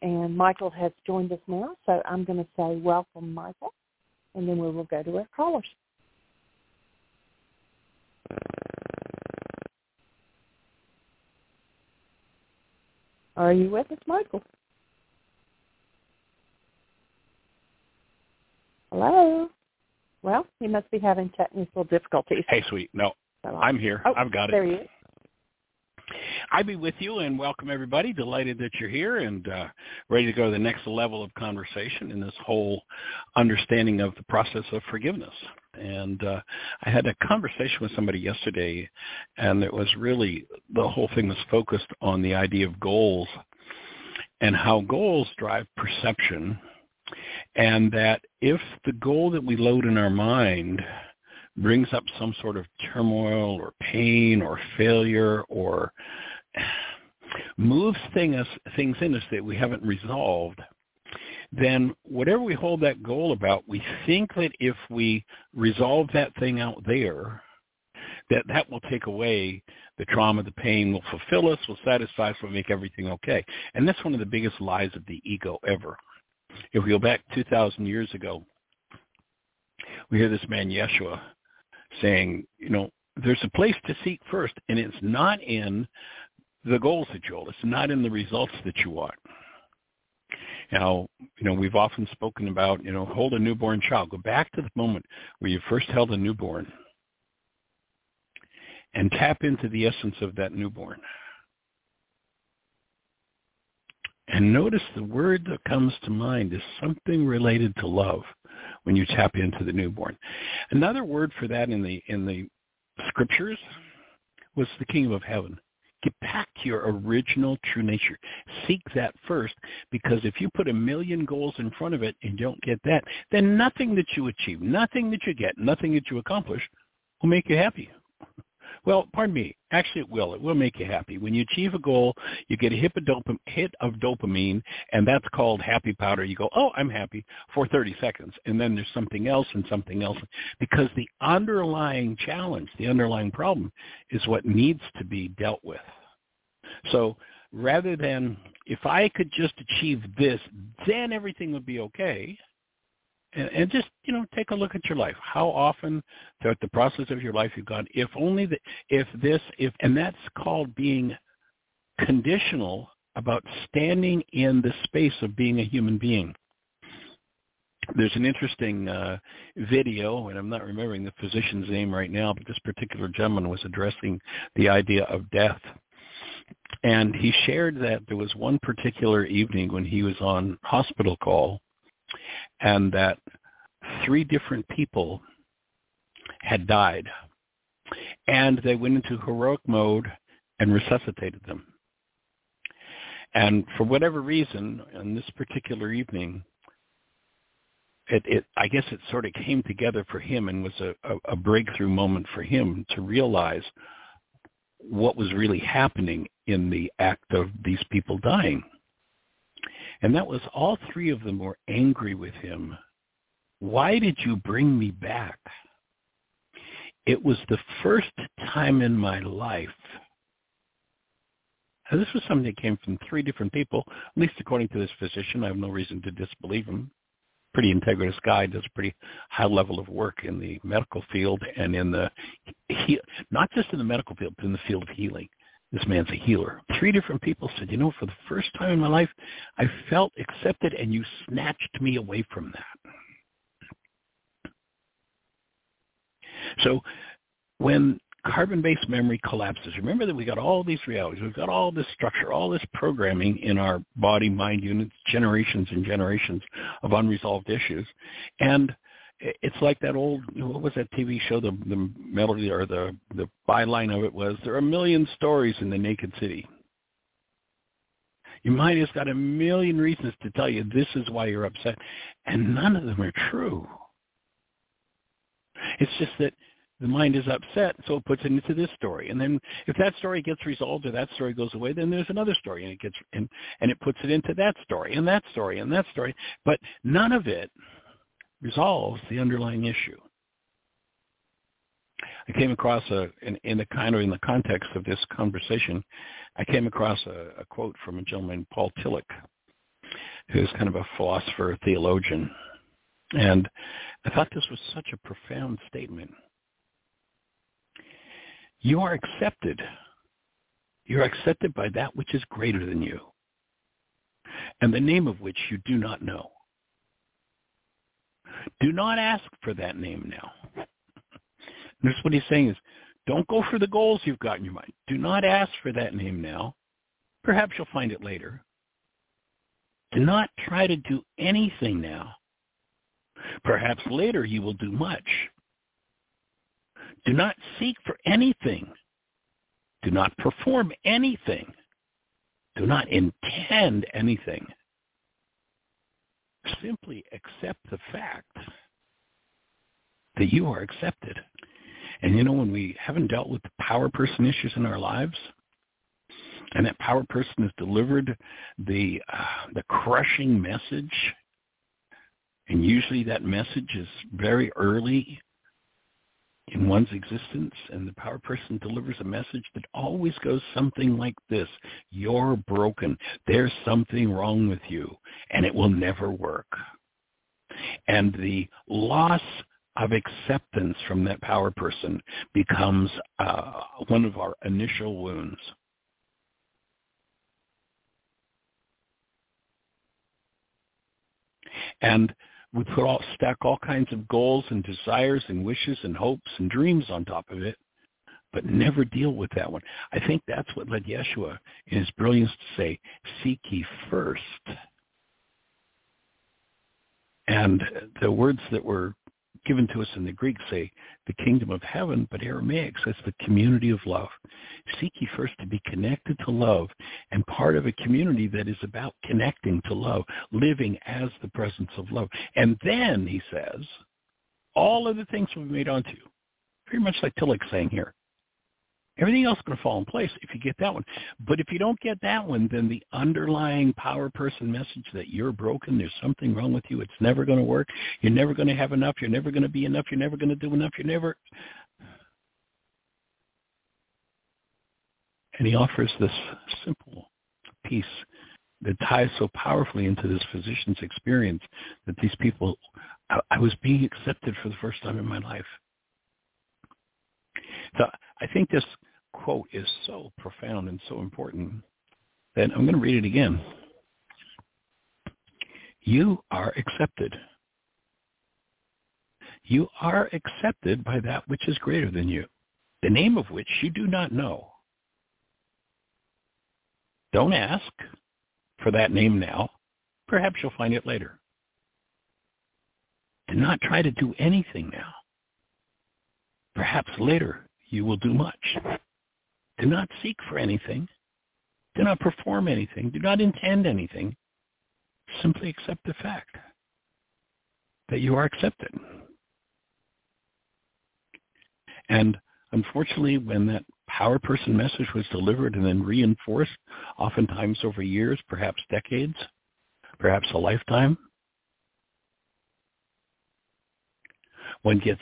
And Michael has joined us now, so I'm going to say welcome, Michael, and then we will go to our callers. Are you with us, Michael? Hello? Well, he must be having technical difficulties. Hey, sweet. No, I'm here. Oh, I've got it. There he is. I be with you and welcome, everybody. Delighted that you're here and ready to go to the next level of conversation in this whole understanding of the process of forgiveness. And I had a conversation with somebody yesterday, and it was really, the whole thing was focused on the idea of goals and how goals drive perception, and that if the goal that we load in our mind brings up some sort of turmoil or pain or failure or moves things in us that we haven't resolved, then whatever we hold that goal about, we think that if we resolve that thing out there, that will take away the trauma, the pain, will fulfill us, will satisfy us, will make everything okay. And that's one of the biggest lies of the ego ever. If we go back 2,000 years ago, we hear this man Yeshua saying, you know, there's a place to seek first, and it's not in the goals that you hold. It's not in the results that you want. Now, you know, we've often spoken about, you know, hold a newborn child. Go back to the moment where you first held a newborn and tap into the essence of that newborn. And notice the word that comes to mind is something related to love when you tap into the newborn. Another word for that in the scriptures was the kingdom of heaven. Get back to your original true nature. Seek that first, because if you put a million goals in front of it and don't get that, then nothing that you achieve, nothing that you get, nothing that you accomplish will make you happy. Well, pardon me, actually it will. It will make you happy. When you achieve a goal, you get a hit of dopamine, and that's called happy powder. You go, oh, I'm happy for 30 seconds, and then there's something else, because the underlying challenge, the underlying problem is what needs to be dealt with. So rather than, if I could just achieve this, then everything would be okay, and just, you know, take a look at your life. How often throughout the process of your life you've gone, if only, and that's called being conditional about standing in the space of being a human being. There's an interesting video, and I'm not remembering the physician's name right now, but this particular gentleman was addressing the idea of death. And he shared that there was one particular evening when he was on hospital call, and that 3 different people had died, and they went into heroic mode and resuscitated them. And for whatever reason, on this particular evening, I guess it sort of came together for him and was a breakthrough moment for him to realize what was really happening in the act of these people dying. And that was, all 3 of them were angry with him. Why did you bring me back? It was the first time in my life. Now, this was something that came from 3 different people, at least according to this physician. I have no reason to disbelieve him. Pretty integrative guy, does a pretty high level of work in the medical field, and not just in the medical field, but in the field of healing. This man's a healer. 3 different people said, you know, for the first time in my life, I felt accepted, and you snatched me away from that. So when carbon-based memory collapses, remember that we got all these realities, we've got all this structure, all this programming in our body, mind units, generations and generations of unresolved issues. And it's like that old, what was that TV show, the melody or the byline of it was, there are a million stories in the naked city. Your mind has got a million reasons to tell you this is why you're upset, and none of them are true. It's just that the mind is upset, so it puts it into this story. And then if that story gets resolved or that story goes away, then there's another story, and it gets and it puts it into that story and that story and that story. But none of it resolves the underlying issue. I came across in the context of this conversation, I came across a quote from a gentleman, Paul Tillich, who's kind of a philosopher, theologian. And I thought this was such a profound statement. You are accepted. You're accepted by that which is greater than you, and the name of which you do not know. Do not ask for that name now. That's what he's saying is, don't go for the goals you've got in your mind. Do not ask for that name now. Perhaps you'll find it later. Do not try to do anything now. Perhaps later you will do much. Do not seek for anything. Do not perform anything. Do not intend anything. Simply accept the fact that you are accepted. And you know, when we haven't dealt with the power person issues in our lives, and that power person has delivered the crushing message, and usually that message is very early in one's existence, and the power person delivers a message that always goes something like this: you're broken, there's something wrong with you, and it will never work. And the loss of acceptance from that power person becomes one of our initial wounds. And we stack all kinds of goals and desires and wishes and hopes and dreams on top of it, but never deal with that one. I think that's what led Yeshua in his brilliance to say, seek ye first. And the words that were given to us in the Greek say, the kingdom of heaven, but Aramaic says the community of love. Seek ye first to be connected to love, and part of a community that is about connecting to love, living as the presence of love. And then, he says, all of the things will be made onto you. Pretty much like Tillich saying here. Everything else is going to fall in place if you get that one. But if you don't get that one, then the underlying power person message that you're broken, there's something wrong with you, it's never going to work, you're never going to have enough, you're never going to be enough, you're never going to do enough, you're never... And he offers this simple piece that ties so powerfully into this physician's experience that these people, I was being accepted for the first time in my life. So I think this quote is so profound and so important that I'm going to read it again. You are accepted. You are accepted by that which is greater than you, the name of which you do not know. Don't ask for that name now. Perhaps you'll find it later. Do not try to do anything now. Perhaps later you will do much. Do not seek for anything. Do not perform anything. Do not intend anything. Simply accept the fact that you are accepted. And unfortunately, when that power person message was delivered and then reinforced, oftentimes over years, perhaps decades, perhaps a lifetime, one gets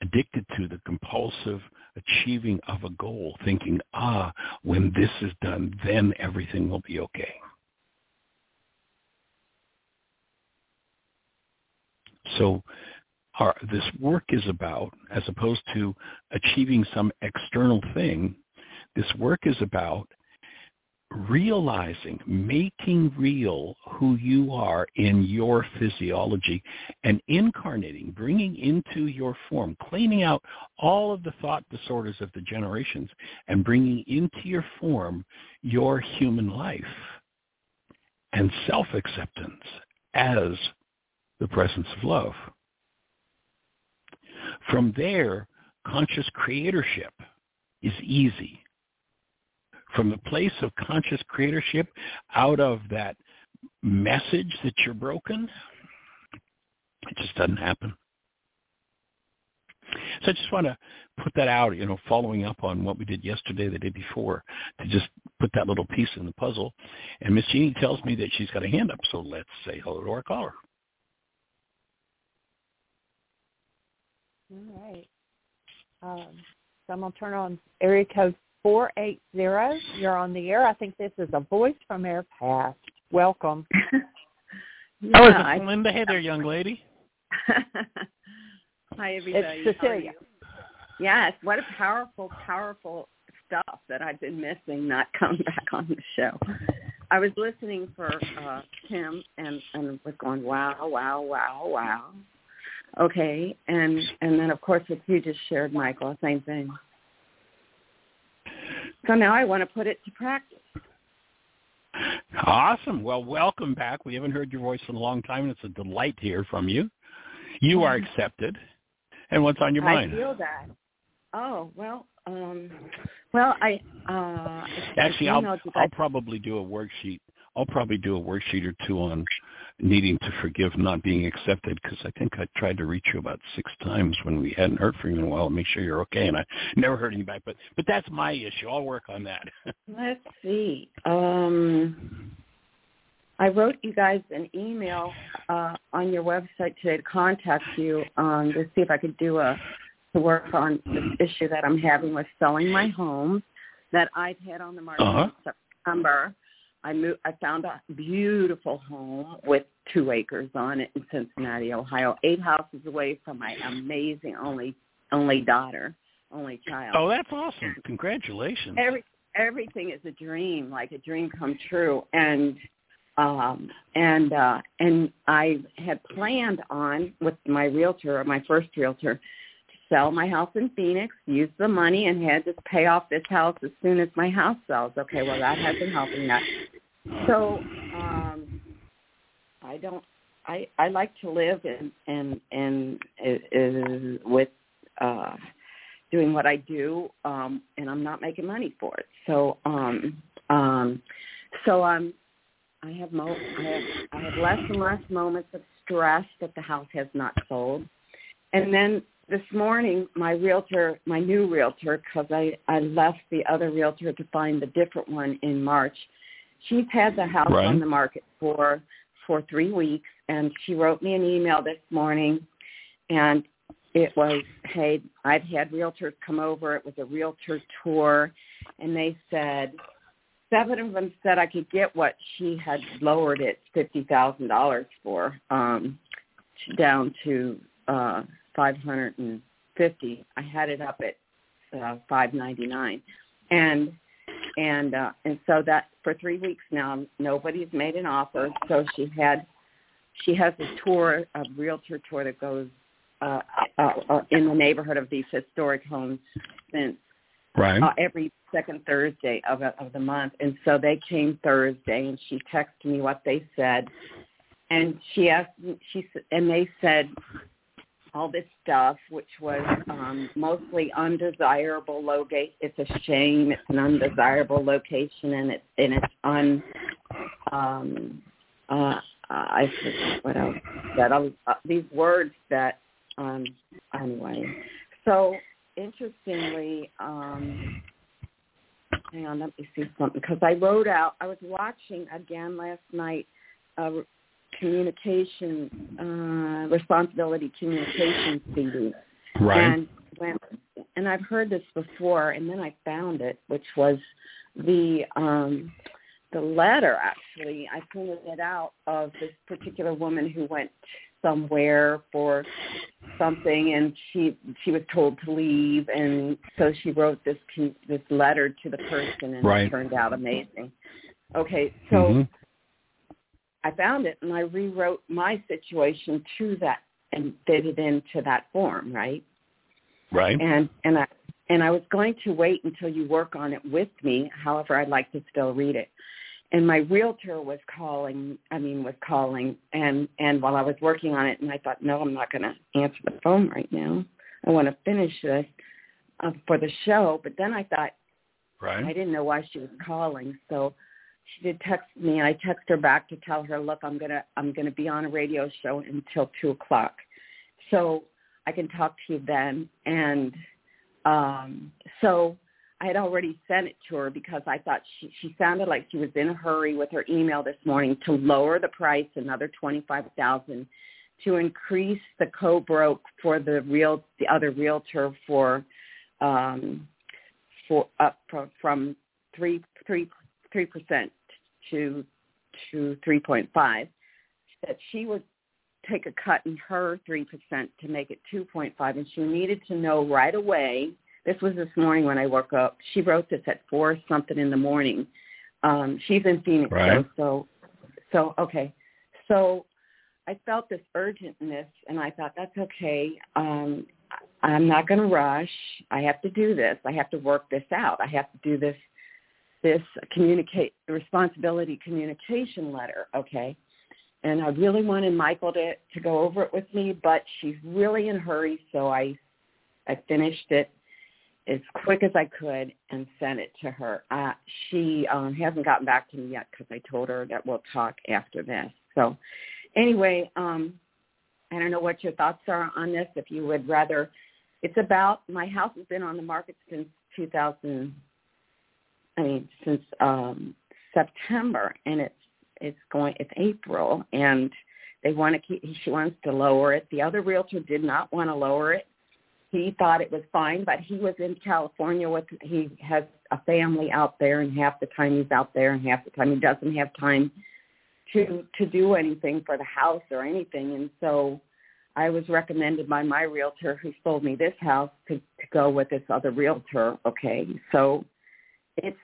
addicted to the compulsive achieving of a goal, thinking, when this is done, then everything will be okay. So this work is about, as opposed to achieving some external thing, This work is about realizing, making real who you are in your physiology and incarnating, bringing into your form, cleaning out all of the thought disorders of the generations and bringing into your form your human life and self-acceptance as the presence of love. From there, conscious creatorship is easy. From the place of conscious creatorship, out of that message that you're broken, it just doesn't happen. So I just want to put that out, following up on what we did yesterday, the day before, to just put that little piece in the puzzle. And Miss Jeanie tells me that she's got a hand up, so let's say hello to our caller. All right. So I'm going to turn on area code 480. You're on the air. I think this is a voice from our past. Welcome. It's Linda. Hey there, young lady. Hi, everybody. It's Cecilia. Yes, what a powerful, powerful stuff that I've been missing, not come back on the show. I was listening for Tim and was going, wow. Okay, and then, of course, what you just shared, Michael, same thing. So now I want to put it to practice. Awesome. Well, welcome back. We haven't heard your voice in a long time, and it's a delight to hear from you. You are accepted. And what's on your mind? I feel that. Oh, well, actually, I'll probably do a worksheet. I'll probably do a worksheet or two on needing to forgive not being accepted, because I think I tried to reach you about 6 times when we hadn't heard from you in a while and make sure you're okay, and I never heard anything back. But that's my issue. I'll work on that. Let's see. I wrote you guys an email on your website today to contact you to see if I could do to work on this issue that I'm having with selling my home that I've had on the market in September. I found a beautiful home with 2 acres on it in Cincinnati, Ohio, 8 houses away from my amazing only child. Oh, that's awesome. Congratulations. Everything is a dream, like a dream come true. And I had planned on, with my realtor, my first realtor, to sell my house in Phoenix, use the money, and had to pay off this house as soon as my house sells. Okay, well, that hasn't helped me yet. So I like to live in with doing what I do, and I'm not making money for it. So I have less and less moments of stress that the house has not sold. And then this morning, my new realtor, because I left the other realtor to find the different one in March, she's had the house on the market for 3 weeks, and she wrote me an email this morning, and it was, hey, I've had realtors come over. It was a realtor tour, and they said, 7 of them said I could get what she had lowered it $50,000 for, down to $550. I had it up at $599, and so that for 3 weeks now nobody's made an offer. So she has a realtor tour that goes in the neighborhood of these historic homes since. Right. Every second Thursday of the month. And so they came Thursday, and she texted me what they said. And they said all this stuff, which was mostly undesirable location. It's a shame. It's an undesirable location, I forget what else. These words that anyway. So interestingly, hang on, let me see something, because I was watching again last night responsibility communication CD. Right. And I've heard this before, and then I found it, which was the letter, actually, I printed it out of this particular woman who went somewhere for something, and she was told to leave, and so she wrote this letter to the person, and It turned out amazing. Okay, so I found it, and I rewrote my situation to that and fit it into that form, right? Right. And I was going to wait until you work on it with me. However, I'd like to still read it. And my realtor was calling, and while I was working on it, and I thought, no, I'm not going to answer the phone right now. I want to finish this for the show. But then I thought, I didn't know why she was calling. So she did text me, and I text her back to tell her, look, I'm going to be on a radio show until 2:00. So I can talk to you then. And so I had already sent it to her because I thought she sounded like she was in a hurry with her email this morning to lower the price another $25,000, to increase the co-broke for the other realtor for up from 3% to 3.5. That she would take a cut in her 3% to make it 2.5, and she needed to know right away. This was this morning when I woke up. She wrote this at 4-something in the morning. She's in Phoenix, so okay. So I felt this urgentness, and I thought, that's okay. I'm not going to rush. I have to do this. I have to work this out. I have to do this responsibility communication letter, okay? And I really wanted Michael to go over it with me, but she's really in a hurry, so I finished it as quick as I could and sent it to her. She hasn't gotten back to me yet because I told her that we'll talk after this. So anyway, I don't know what your thoughts are on this. If you would rather, it's about, my house has been on the market since September, and it's April, and she wants to lower it. The other realtor did not want to lower it. He thought it was fine, but he was in California he has a family out there, and half the time he's out there and half the time he doesn't have time to do anything for the house or anything. And so I was recommended by my realtor who sold me this house to go with this other realtor. Okay. So it's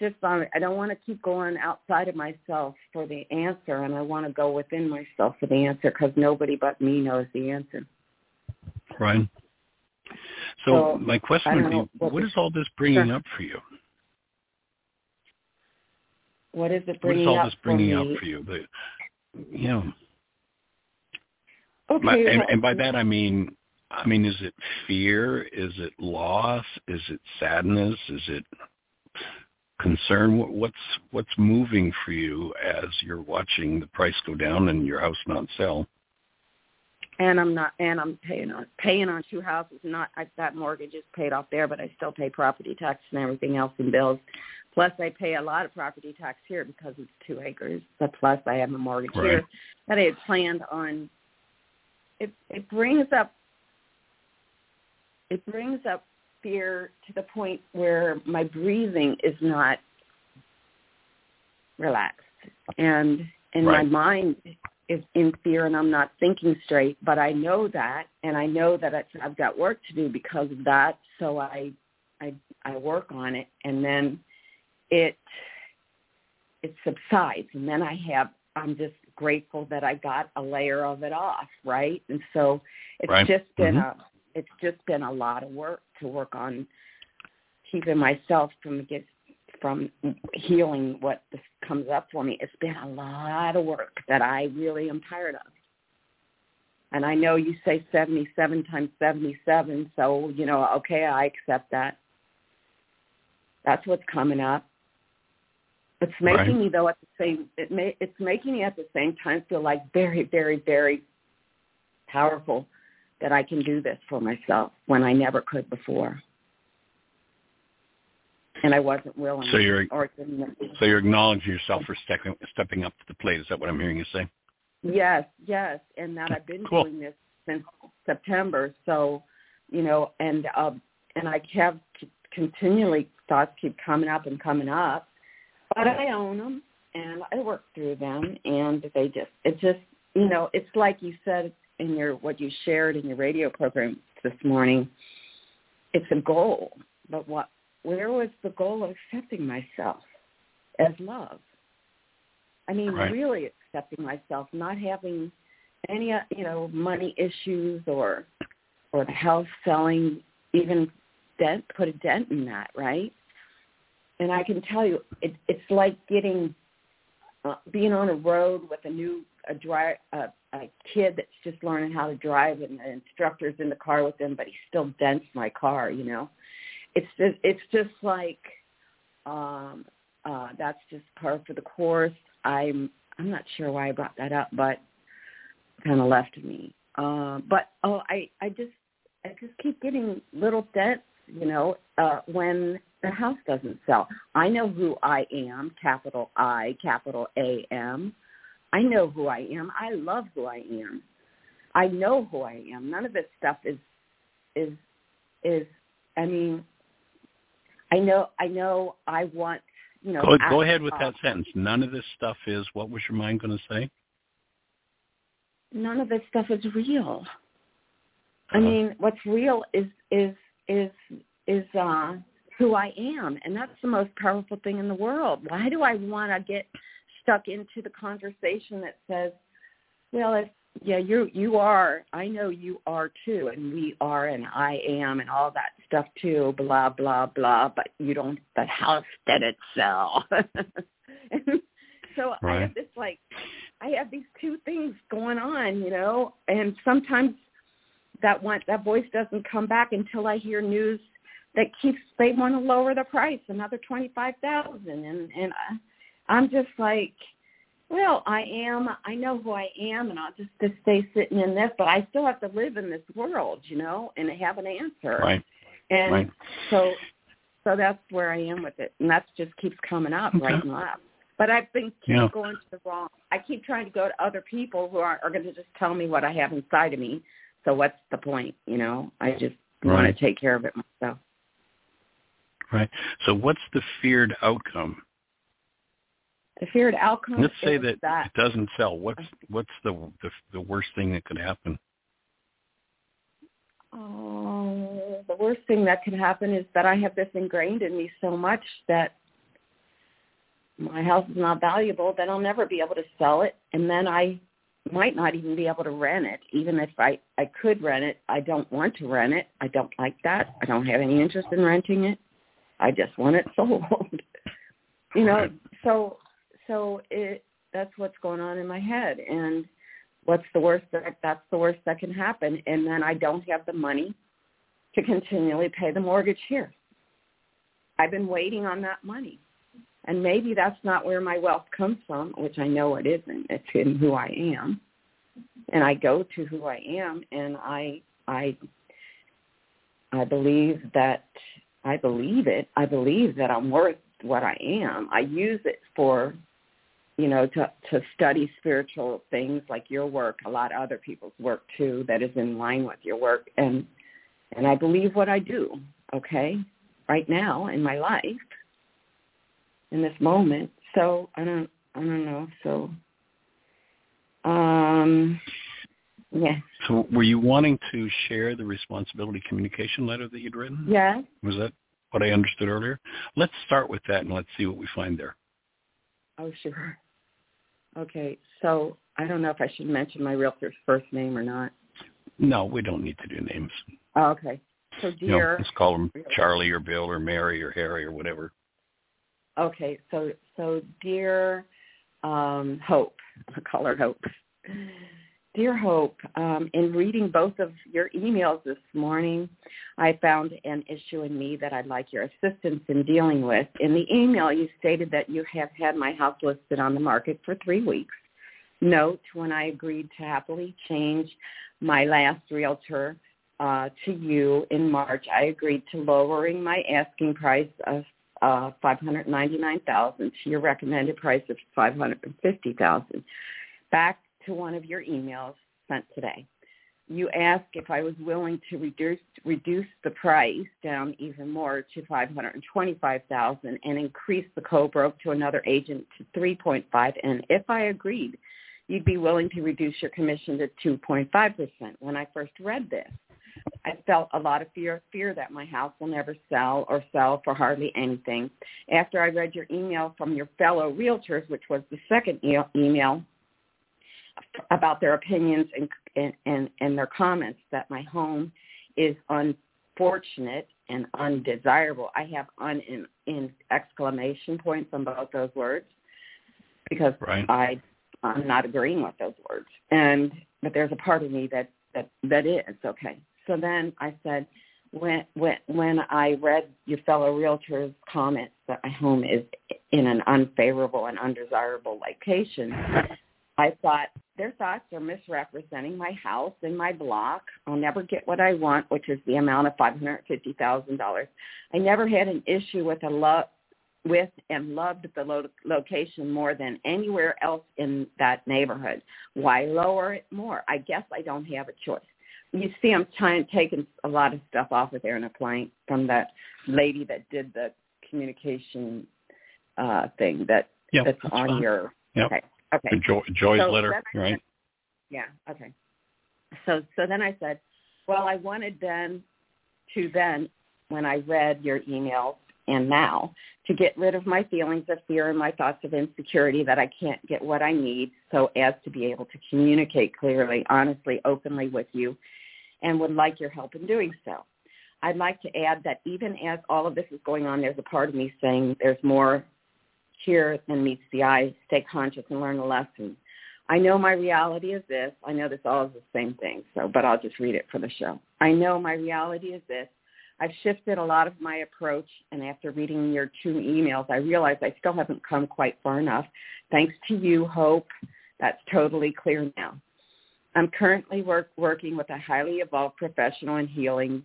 just, I don't want to keep going outside of myself for the answer, and I want to go within myself for the answer, because nobody but me knows the answer. Right. So my question would be, what is all this bringing up for you? What is it bringing up for me? What is all this bringing up for you? Yeah. Okay. And by that I mean, is it fear? Is it loss? Is it sadness? Is it concern? What's moving for you as you're watching the price go down and your house not sell? And I'm paying on two houses. That mortgage is paid off there, but I still pay property tax and everything else and bills. Plus, I pay a lot of property tax here because it's 2 acres. But plus, I have a mortgage here that I had planned on. It brings up fear to the point where my breathing is not relaxed, and my mind is in fear, and I'm not thinking straight, but I know that, and I know that I've got work to do because of that, so I work on it, and then it subsides, and then I'm just grateful that I got a layer of it off, right? And so it's just been a lot of work to work on keeping myself from healing what comes up for me. It's been a lot of work that I really am tired of. And I know you say 77 times 77, so, okay, I accept that. That's what's coming up. It's making me, though, it's making me at the same time feel like very, very, very powerful that I can do this for myself when I never could before. And I wasn't willing. So you're acknowledging yourself for stepping up to the plate. Is that what I'm hearing you say? Yes. And that I've been doing this since September. So, and I have continually, thoughts keep coming up, but I own them and I work through them, and it just you know, it's like you said in your, what you shared in your radio program this morning, it's a goal, but what, where was the goal of accepting myself as love? I mean, right. Really accepting myself, not having any, you know, money issues or the house selling, even put a dent in that, right? And I can tell you, it's like getting, being on a road with a kid that's just learning how to drive, and the instructor's in the car with him, but he still dents my car, you know. It's just like, that's just par for the course. I'm not sure why I brought that up, but kind of left me. I just keep getting little dents, you know, when the house doesn't sell. I know who I am, capital I, capital A-M. I know who I am. I love who I am. I know who I am. None of this stuff is I mean, I know I want, you know. Go ahead with that sentence. None of this stuff is, what was your mind going to say? None of this stuff is real. I mean, what's real is who I am, and that's the most powerful thing in the world. Why do I want to get stuck into the conversation that says, well, you are, I know you are too, and we are, and I am, and all that stuff too, blah, blah, blah, but you don't, the house didn't sell. So right. I have I have these two things going on, you know, and sometimes that voice doesn't come back until I hear news that they want to lower the price another $25,000, and I'm just like, well, I know who I am, and I'll just stay sitting in this, but I still have to live in this world, you know, and have an answer. Right. And right. So that's where I am with it, and that just keeps coming up right and left. But I've been going to the wrong. I keep trying to go to other people who are going to just tell me what I have inside of me. So what's the point, you know? I just want to take care of it myself. Right. So what's the feared outcome? The feared outcome. Let's say that it doesn't sell. What's the worst thing that could happen? Oh, the worst thing that could happen is that I have this ingrained in me so much that my house is not valuable, then I'll never be able to sell it, and then I might not even be able to rent it. Even if I could rent it, I don't want to rent it. I don't like that. I don't have any interest in renting it. I just want it sold. You know, so that's what's going on in my head. And what's the worst? That's the worst that can happen. And then I don't have the money to continually pay the mortgage here. I've been waiting on that money. And maybe that's not where my wealth comes from, which I know it isn't. It's in who I am. And I go to who I am, and I believe that I believe it. I believe that I'm worth what I am. I use it for, you know, to study spiritual things like your work, a lot of other people's work too that is in line with your work. And I believe what I do, okay, right now in my life, in this moment. So I don't know. So, yeah. So were you wanting to share the responsibility communication letter that you'd written? Yeah. Was that what I understood earlier? Let's start with that and let's see what we find there. Oh, sure. Okay. So I don't know if I should mention my realtor's first name or not. No, we don't need to do names. Oh, okay. So dear. You know, let's call him Charlie or Bill or Mary or Harry or whatever. Okay, so dear Hope, I'll call her Hope. Dear Hope, in reading both of your emails this morning, I found an issue in me that I'd like your assistance in dealing with. In the email, you stated that you have had my house listed on the market for 3 weeks. Note, when I agreed to happily change my last realtor to you in March, I agreed to lowering my asking price of $599,000 to your recommended price of $550,000. Back to one of your emails sent today. You asked if I was willing to reduce the price down even more to $525,000 and increase the co-broke to another agent to $3.5, and if I agreed, you'd be willing to reduce your commission to 2.5%. When I first read this, I felt a lot of fear that my house will never sell or sell for hardly anything. After I read your email from your fellow realtors, which was the second email about their opinions and their comments that my home is unfortunate and undesirable. I have in exclamation points on both those words because I'm not agreeing with those words. But there's a part of me that is okay. So then I said, when I read your fellow realtor's comments that my home is in an unfavorable and undesirable location, I thought their thoughts are misrepresenting my house and my block. I'll never get what I want, which is the amount of $550,000. I never had an issue with and loved the location more than anywhere else in that neighborhood. Why lower it more? I guess I don't have a choice. You see, I'm taking a lot of stuff off of there and applying from that lady that did the communication thing that's on fine. Your yep. Okay. Joy's so letter, right? Said, yeah. Okay. So then I said, well, I wanted then when I read your emails and now to get rid of my feelings of fear and my thoughts of insecurity that I can't get what I need, so as to be able to communicate clearly, honestly, openly with you, and would like your help in doing so. I'd like to add that even as all of this is going on, there's a part of me saying there's more here than meets the eye. Stay conscious and learn a lesson. I know my reality is this. I know this all is the same thing, but I'll just read it for the show. I know my reality is this. I've shifted a lot of my approach, and after reading your two emails, I realized I still haven't come quite far enough. Thanks to you, Hope. That's totally clear now. I'm currently working with a highly evolved professional in healing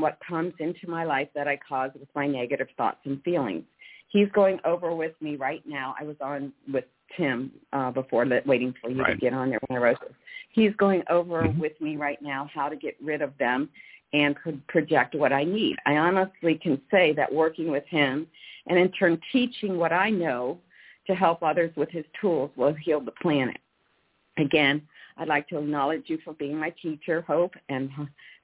what comes into my life that I cause with my negative thoughts and feelings. He's going over with me right now. I was on with Tim before, waiting for you to get on there when I wrote this. He's going over with me right now how to get rid of them and project what I need. I honestly can say that working with him and in turn teaching what I know to help others with his tools will heal the planet. Again, I'd like to acknowledge you for being my teacher, Hope, and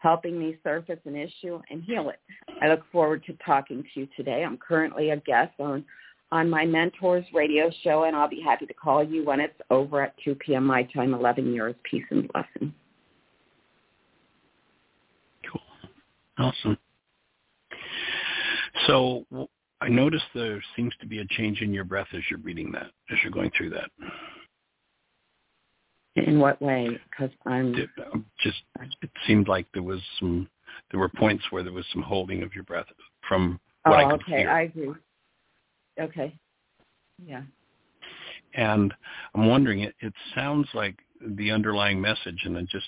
helping me surface an issue and heal it. I look forward to talking to you today. I'm currently a guest on my mentor's radio show, and I'll be happy to call you when it's over at 2 p.m. my time, 11 years. Peace and blessings. Awesome. So I noticed there seems to be a change in your breath as you're reading that, as you're going through that. In what way? Because it seemed like there were points where there was some holding of your breath from what I could hear. Okay, I agree. Okay, yeah. And I'm wondering, it sounds like the underlying message, and I just,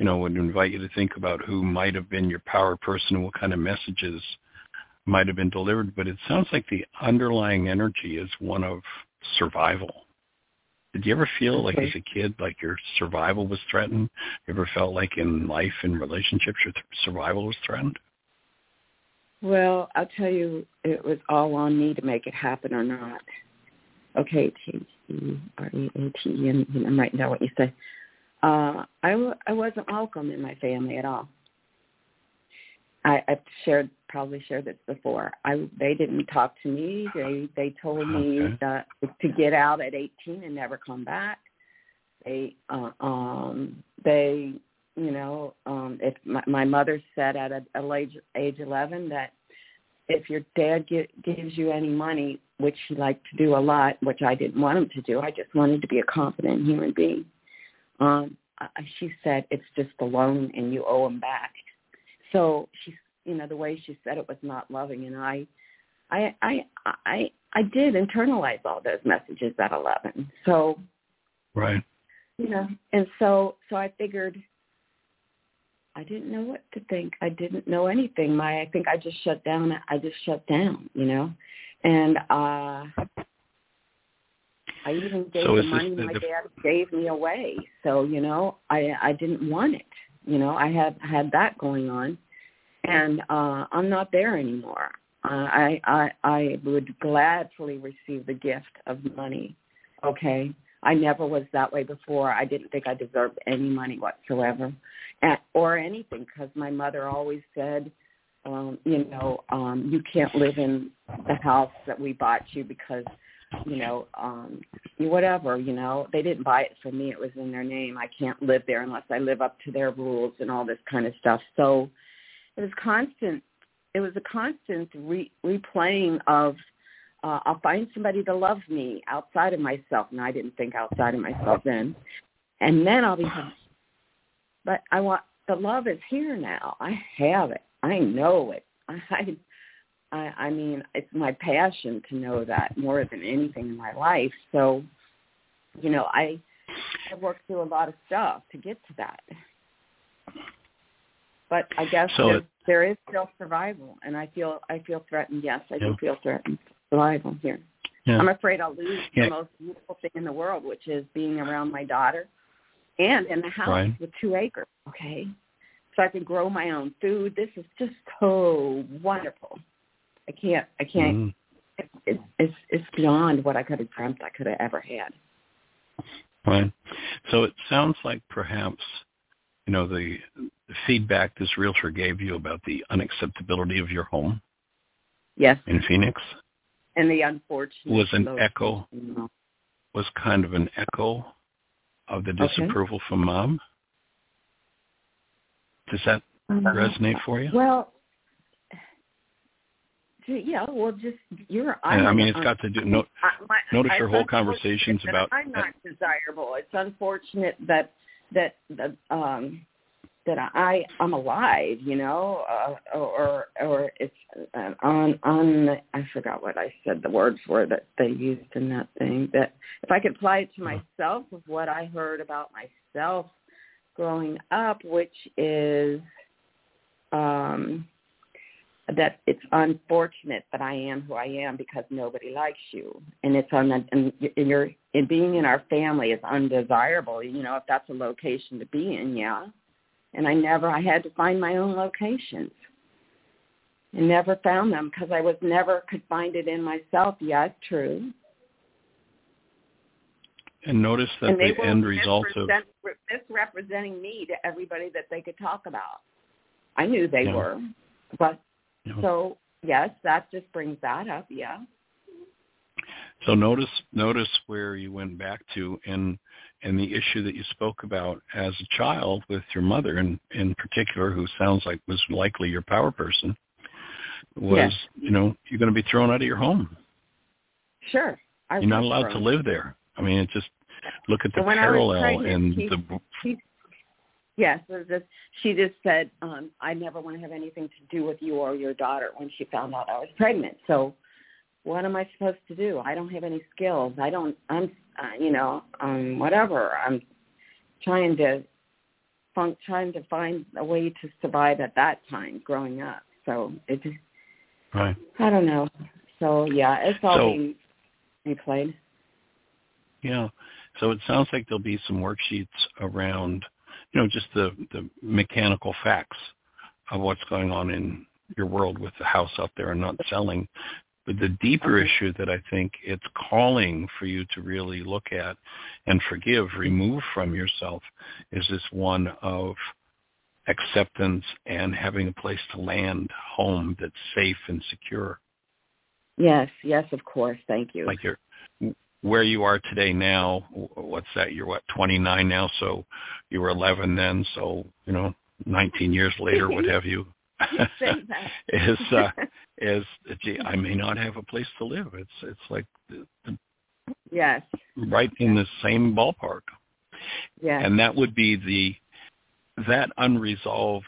would invite you to think about who might have been your power person and what kind of messages might have been delivered, but it sounds like the underlying energy is one of survival. Did you ever feel like as a kid, like your survival was threatened? You ever felt like in life and relationships your survival was threatened? Well, I'll tell you, it was all on me to make it happen or not. Okay, T-E-R-E-A-T-E, and I'm writing down what you say. I wasn't welcome in my family at all. I've probably shared this before. They didn't talk to me. They told me that to get out at 18 and never come back. If my mother said at age 11 that if your dad gives you any money, which he liked to do a lot, which I didn't want him to do, I just wanted to be a competent human being. She said, it's just a loan and you owe him back. So she, the way she said it was not loving, and I did internalize all those messages at 11. So, and so I figured I didn't know what to think. I didn't know anything. I think I just shut down. And I even gave the money my dad gave me away. So I didn't want it. I had that going on, and I'm not there anymore. I would gladly receive the gift of money, okay, I never was that way before. I didn't think I deserved any money whatsoever or anything, because my mother always said, you can't live in the house that we bought you because, whatever, they didn't buy it for me. It was in their name. I can't live there unless I live up to their rules and all this kind of stuff. So it was constant. It was a constant replaying of, I'll find somebody to love me outside of myself. And I didn't think outside of myself then. And then I'll be, but I want, the love is here now. I have it. I know it. I mean, it's my passion to know that more than anything in my life. So, I worked through a lot of stuff to get to that. But I guess so there is still survival, and I feel threatened. Yes, I do feel threatened. Survival here. Yeah. I'm afraid I'll lose the most beautiful thing in the world, which is being around my daughter and in the house with 2 acres. Okay. So I can grow my own food. This is just so wonderful. I can't. Mm. It's beyond what I could have dreamt I could have ever had. Right. So it sounds like perhaps, the feedback this realtor gave you about the unacceptability of your home. Yes. In Phoenix. And the unfortunate was kind of an echo of the disapproval from Mom. Does that resonate for you? Well, just your. It's got to do. Notice your whole conversations about. I'm not desirable. It's unfortunate that I'm alive, or it's I forgot what I said the words were that they used in that thing. That if I could apply it to myself of what I heard about myself growing up, which is that it's unfortunate that I am who I am because nobody likes you, and it's and being in our family is undesirable. If that's a location to be in, yeah. And I had to find my own locations and never found them because I was never could find it in myself. Yes, true. And notice that and the end result of misrepresenting me to everybody that they could talk about. I knew they were, but so yes, that just brings that up. Yeah. So notice where you went back to and the issue that you spoke about as a child with your mother in particular, who sounds like was likely your power person, was, you're going to be thrown out of your home. Sure. You're not allowed to live there. I mean, it's just look at the parallel in the... Yes, she just said, I never want to have anything to do with you or your daughter when she found out I was pregnant. So what am I supposed to do? I don't have any skills. Whatever. I'm trying to find a way to survive at that time growing up. So it just, I don't know. So yeah, it's all being replayed. Yeah. So it sounds like there'll be some worksheets around, just the mechanical facts of what's going on in your world with the house out there and not selling. But the deeper issue that I think it's calling for you to really look at and remove from yourself is this one of acceptance and having a place to land, home that's safe and secure. Yes, of course. Thank you. Like where you are today now, what's that? You're 29 now, so you were 11 then, so, 19 years later, what have you. Is gee, I may not have a place to live. It's like in the same ballpark. Yeah, and that would be that unresolved.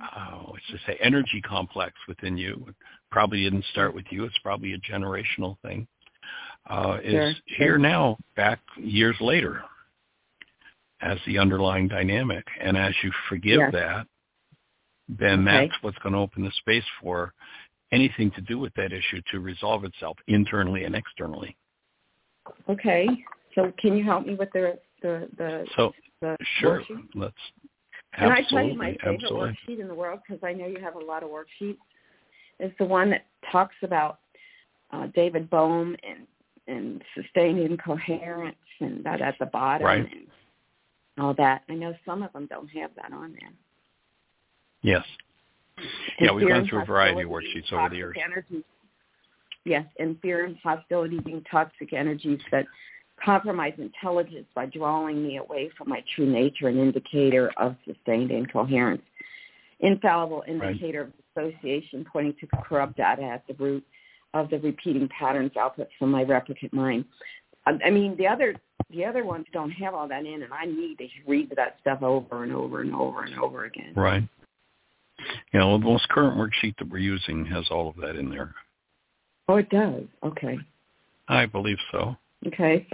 Let's just say energy complex within you. It probably didn't start with you. It's probably a generational thing. Is here now, back years later, as the underlying dynamic, and as you forgive that. Then that's what's going to open the space for anything to do with that issue to resolve itself internally and externally. Okay. So can you help me with the so the sure. Worksheet? Let's absolutely. Can I tell you my favorite worksheet in the world, because I know you have a lot of worksheets, is the one that talks about David Bohm and and sustained incoherence and that at the bottom and all that. I know some of them don't have that on there. Yes. Yeah, we've gone through a variety of worksheets over the years. Energies. Yes, and fear and hostility being toxic energies that compromise intelligence by drawing me away from my true nature, an indicator of sustained incoherence. Infallible indicator of dissociation pointing to corrupt data at the root of the repeating patterns output from my replicant mind. I mean, the other ones don't have all that in, and I need to read that stuff over and over and over and over again. Right. Yeah, well, the most current worksheet that we're using has all of that in there. Oh, it does? Okay. I believe so. Okay.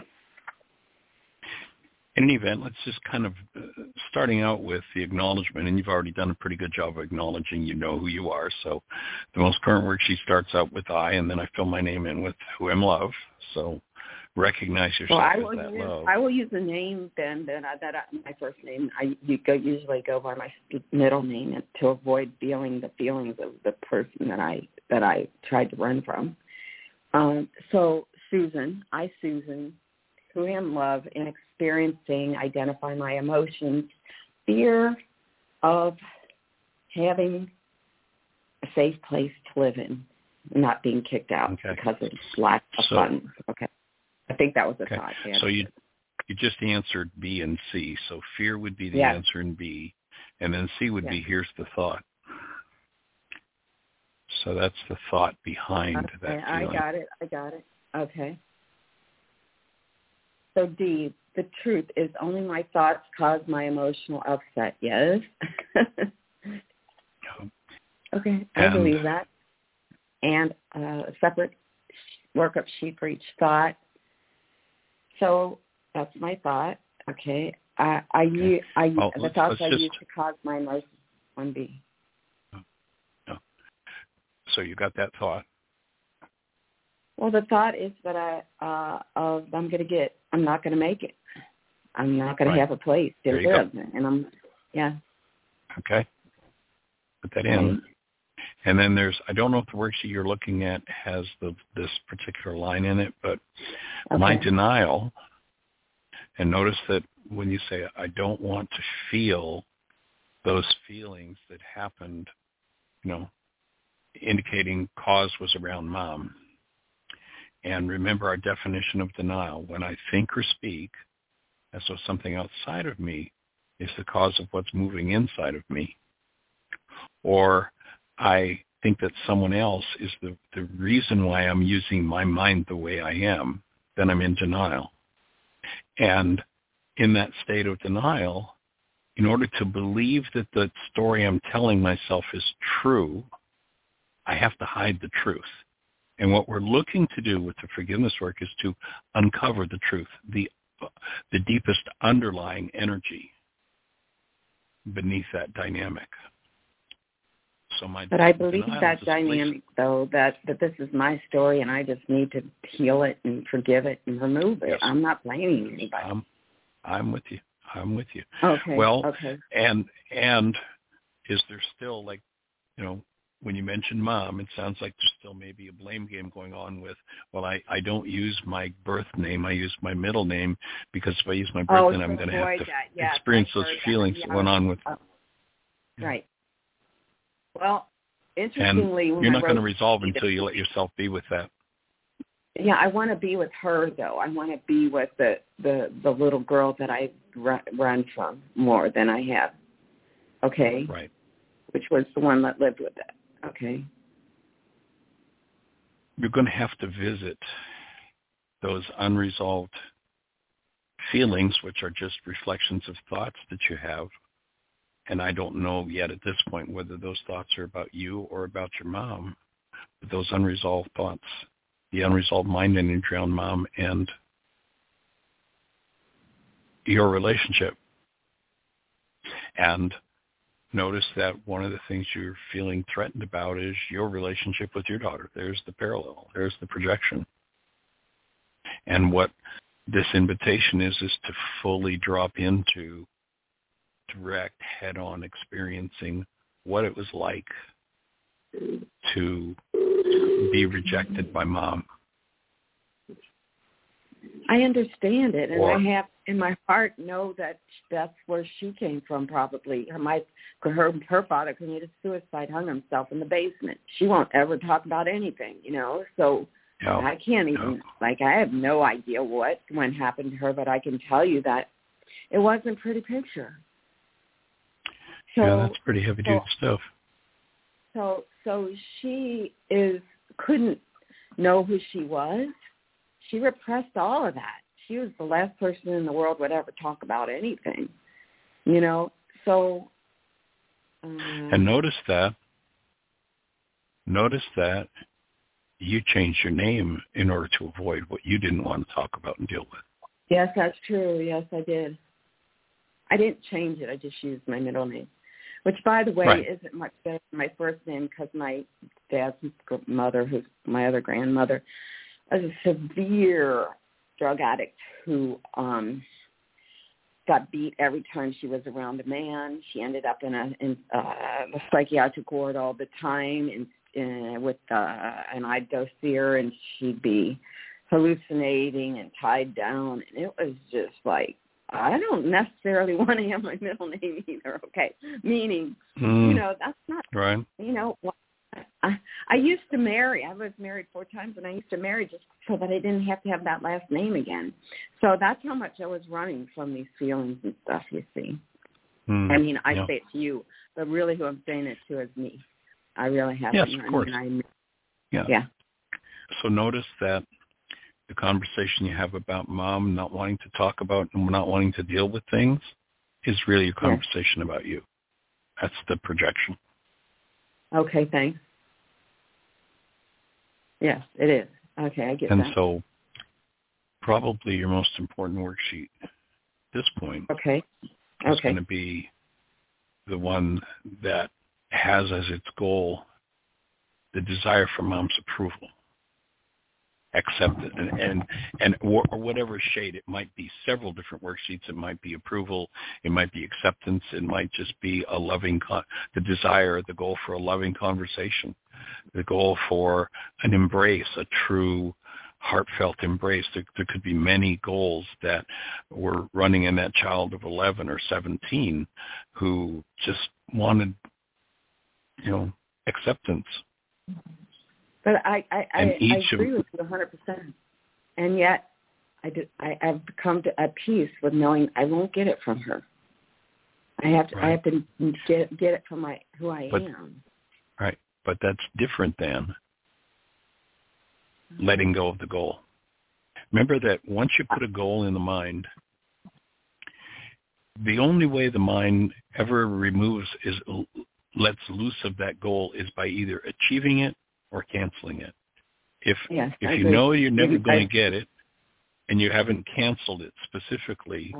In any event, let's just kind of starting out with the acknowledgement, and you've already done a pretty good job of acknowledging you know who you are. So the most current worksheet starts out with I, and then I fill my name in with who I'm love. So recognize yourself as that love. I will use the name then, my first name. I usually go by my middle name to avoid feeling the feelings of the person that I tried to run from. So Susan, I, Susan, who am love in experiencing, identify my emotions, fear of having a safe place to live in, not being kicked out because of lack of fun. Okay. I think that was the thought. Yeah. So you just answered B and C. So fear would be the answer in B, and then C would be here's the thought. So that's the thought behind that feeling. I got it. Okay. So D, the truth is only my thoughts cause my emotional upset. Yes. Okay, I believe that. And a separate workup sheet for each thought. So that's my thought. Okay. The thoughts I use to cause my emotions. 1B. No. So you got that thought. Well, the thought is that I'm not going to make it. I'm not going to have a place to live. And Okay. Put that in. And then there's, I don't know if the worksheet you're looking at has this particular line in it, but my denial, and notice that when you say, I don't want to feel those feelings that happened, indicating cause was around mom. And remember our definition of denial. When I think or speak as though something outside of me is the cause of what's moving inside of me, or I think that someone else is the reason why I'm using my mind the way I am, then I'm in denial. And in that state of denial, in order to believe that the story I'm telling myself is true, I have to hide the truth. And what we're looking to do with the forgiveness work is to uncover the truth, the deepest underlying energy beneath that dynamic. So but I believe that dynamic, though, that this is my story and I just need to heal it and forgive it and remove it. Yes. I'm not blaming anybody. I'm with you. Okay. Well, and is there still when you mention mom, it sounds like there's still maybe a blame game going on with, well, I don't use my birth name. I use my middle name because if I use my birth name, I'm going to have to experience those feelings that went on with Right. Well, interestingly, and you're not going to resolve until you let yourself be with that. Yeah, I want to be with her, though. I want to be with the little girl that I run from more than I have. Okay. Right. Which was the one that lived with it. Okay. You're going to have to visit those unresolved feelings, which are just reflections of thoughts that you have. And I don't know yet at this point whether those thoughts are about you or about your mom. But those unresolved thoughts, the unresolved mind energy around mom and your relationship. And notice that one of the things you're feeling threatened about is your relationship with your daughter. There's the parallel. There's the projection. And what this invitation is to fully drop into direct head-on experiencing what it was like to be rejected by mom I understand it, and I have in my heart know that that's where she came from. Probably her father committed suicide, hung himself in the basement. She won't ever talk about anything, you know. So I can't even I have no idea what happened to her, but I can tell you that it wasn't a pretty picture. So, yeah, that's pretty heavy duty stuff. So she couldn't know who she was. She repressed all of that. She was the last person in the world would ever talk about anything, you know. So, and notice that you changed your name in order to avoid what you didn't want to talk about and deal with. Yes, that's true. Yes, I did. I didn't change it. I just used my middle name, which, by the way, isn't much better than my first name, because my dad's mother, who's my other grandmother, was a severe drug addict who got beat every time she was around a man. She ended up in a psychiatric ward all the time with an Idocere, and she'd be hallucinating and tied down. And it was just like, I don't necessarily want to have my middle name either, okay? Meaning, you know, that's not, right. You know, I used to marry. I was married 4 times, and I used to marry just so that I didn't have to have that last name again. So that's how much I was running from these feelings and stuff, you see. I mean, I say it to you, but really who I'm saying it to is me. I really have to. Yes, of course. So notice that the conversation you have about mom not wanting to talk about and not wanting to deal with things is really a conversation about you. That's the projection. Okay, thanks. Yes, it is. Okay, I get that. And so probably your most important worksheet at this point is going to be the one that has as its goal the desire for mom's approval, acceptance, and whatever shade. It might be several different worksheets. It might be approval. It might be acceptance. It might just be a loving, the desire, the goal for a loving conversation, the goal for an embrace, a true heartfelt embrace. There could be many goals that were running in that child of 11 or 17 who just wanted, you know, acceptance. But I agree with you 100%. And yet I've come to a peace with knowing I won't get it from her. I have to get it from who I am. Right. But that's different than letting go of the goal. Remember that once you put a goal in the mind, the only way the mind ever lets loose of that goal is by either achieving it or canceling it. If you know you're never going to get it and you haven't canceled it specifically,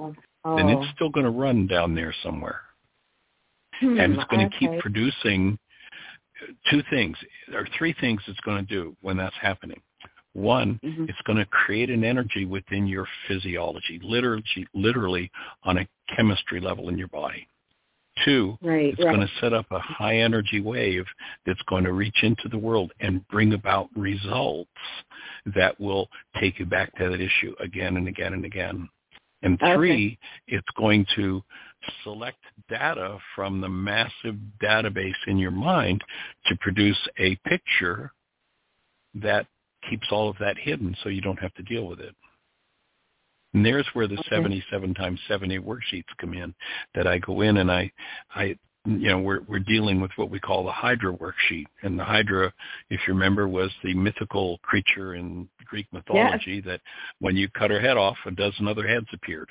then it's still going to run down there somewhere. And it's going to keep producing 2 things or 3 things it's going to do when that's happening. One, it's going to create an energy within your physiology, literally on a chemistry level in your body. 2, it's going to set up a high-energy wave that's going to reach into the world and bring about results that will take you back to that issue again and again and again. And 3, it's going to select data from the massive database in your mind to produce a picture that keeps all of that hidden so you don't have to deal with it. And there's where the 77 times 70 worksheets come in, that I go in and I you know, we're dealing with what we call the Hydra worksheet. And the Hydra, if you remember, was the mythical creature in Greek mythology that when you cut her head off, a dozen other heads appeared.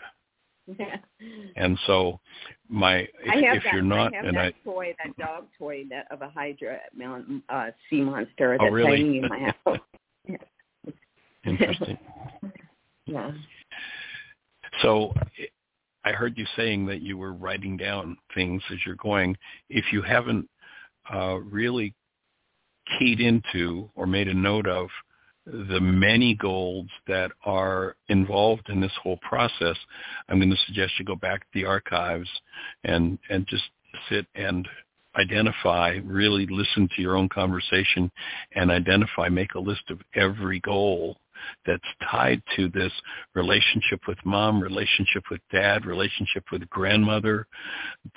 Yeah. And so I have that dog toy of a Hydra sea monster that's hanging in my house. Interesting. Yeah. So I heard you saying that you were writing down things as you're going. If you haven't really keyed into or made a note of the many goals that are involved in this whole process, I'm going to suggest you go back to the archives and just sit and identify, really listen to your own conversation and identify, make a list of every goal that's tied to this relationship with mom, relationship with dad, relationship with grandmother,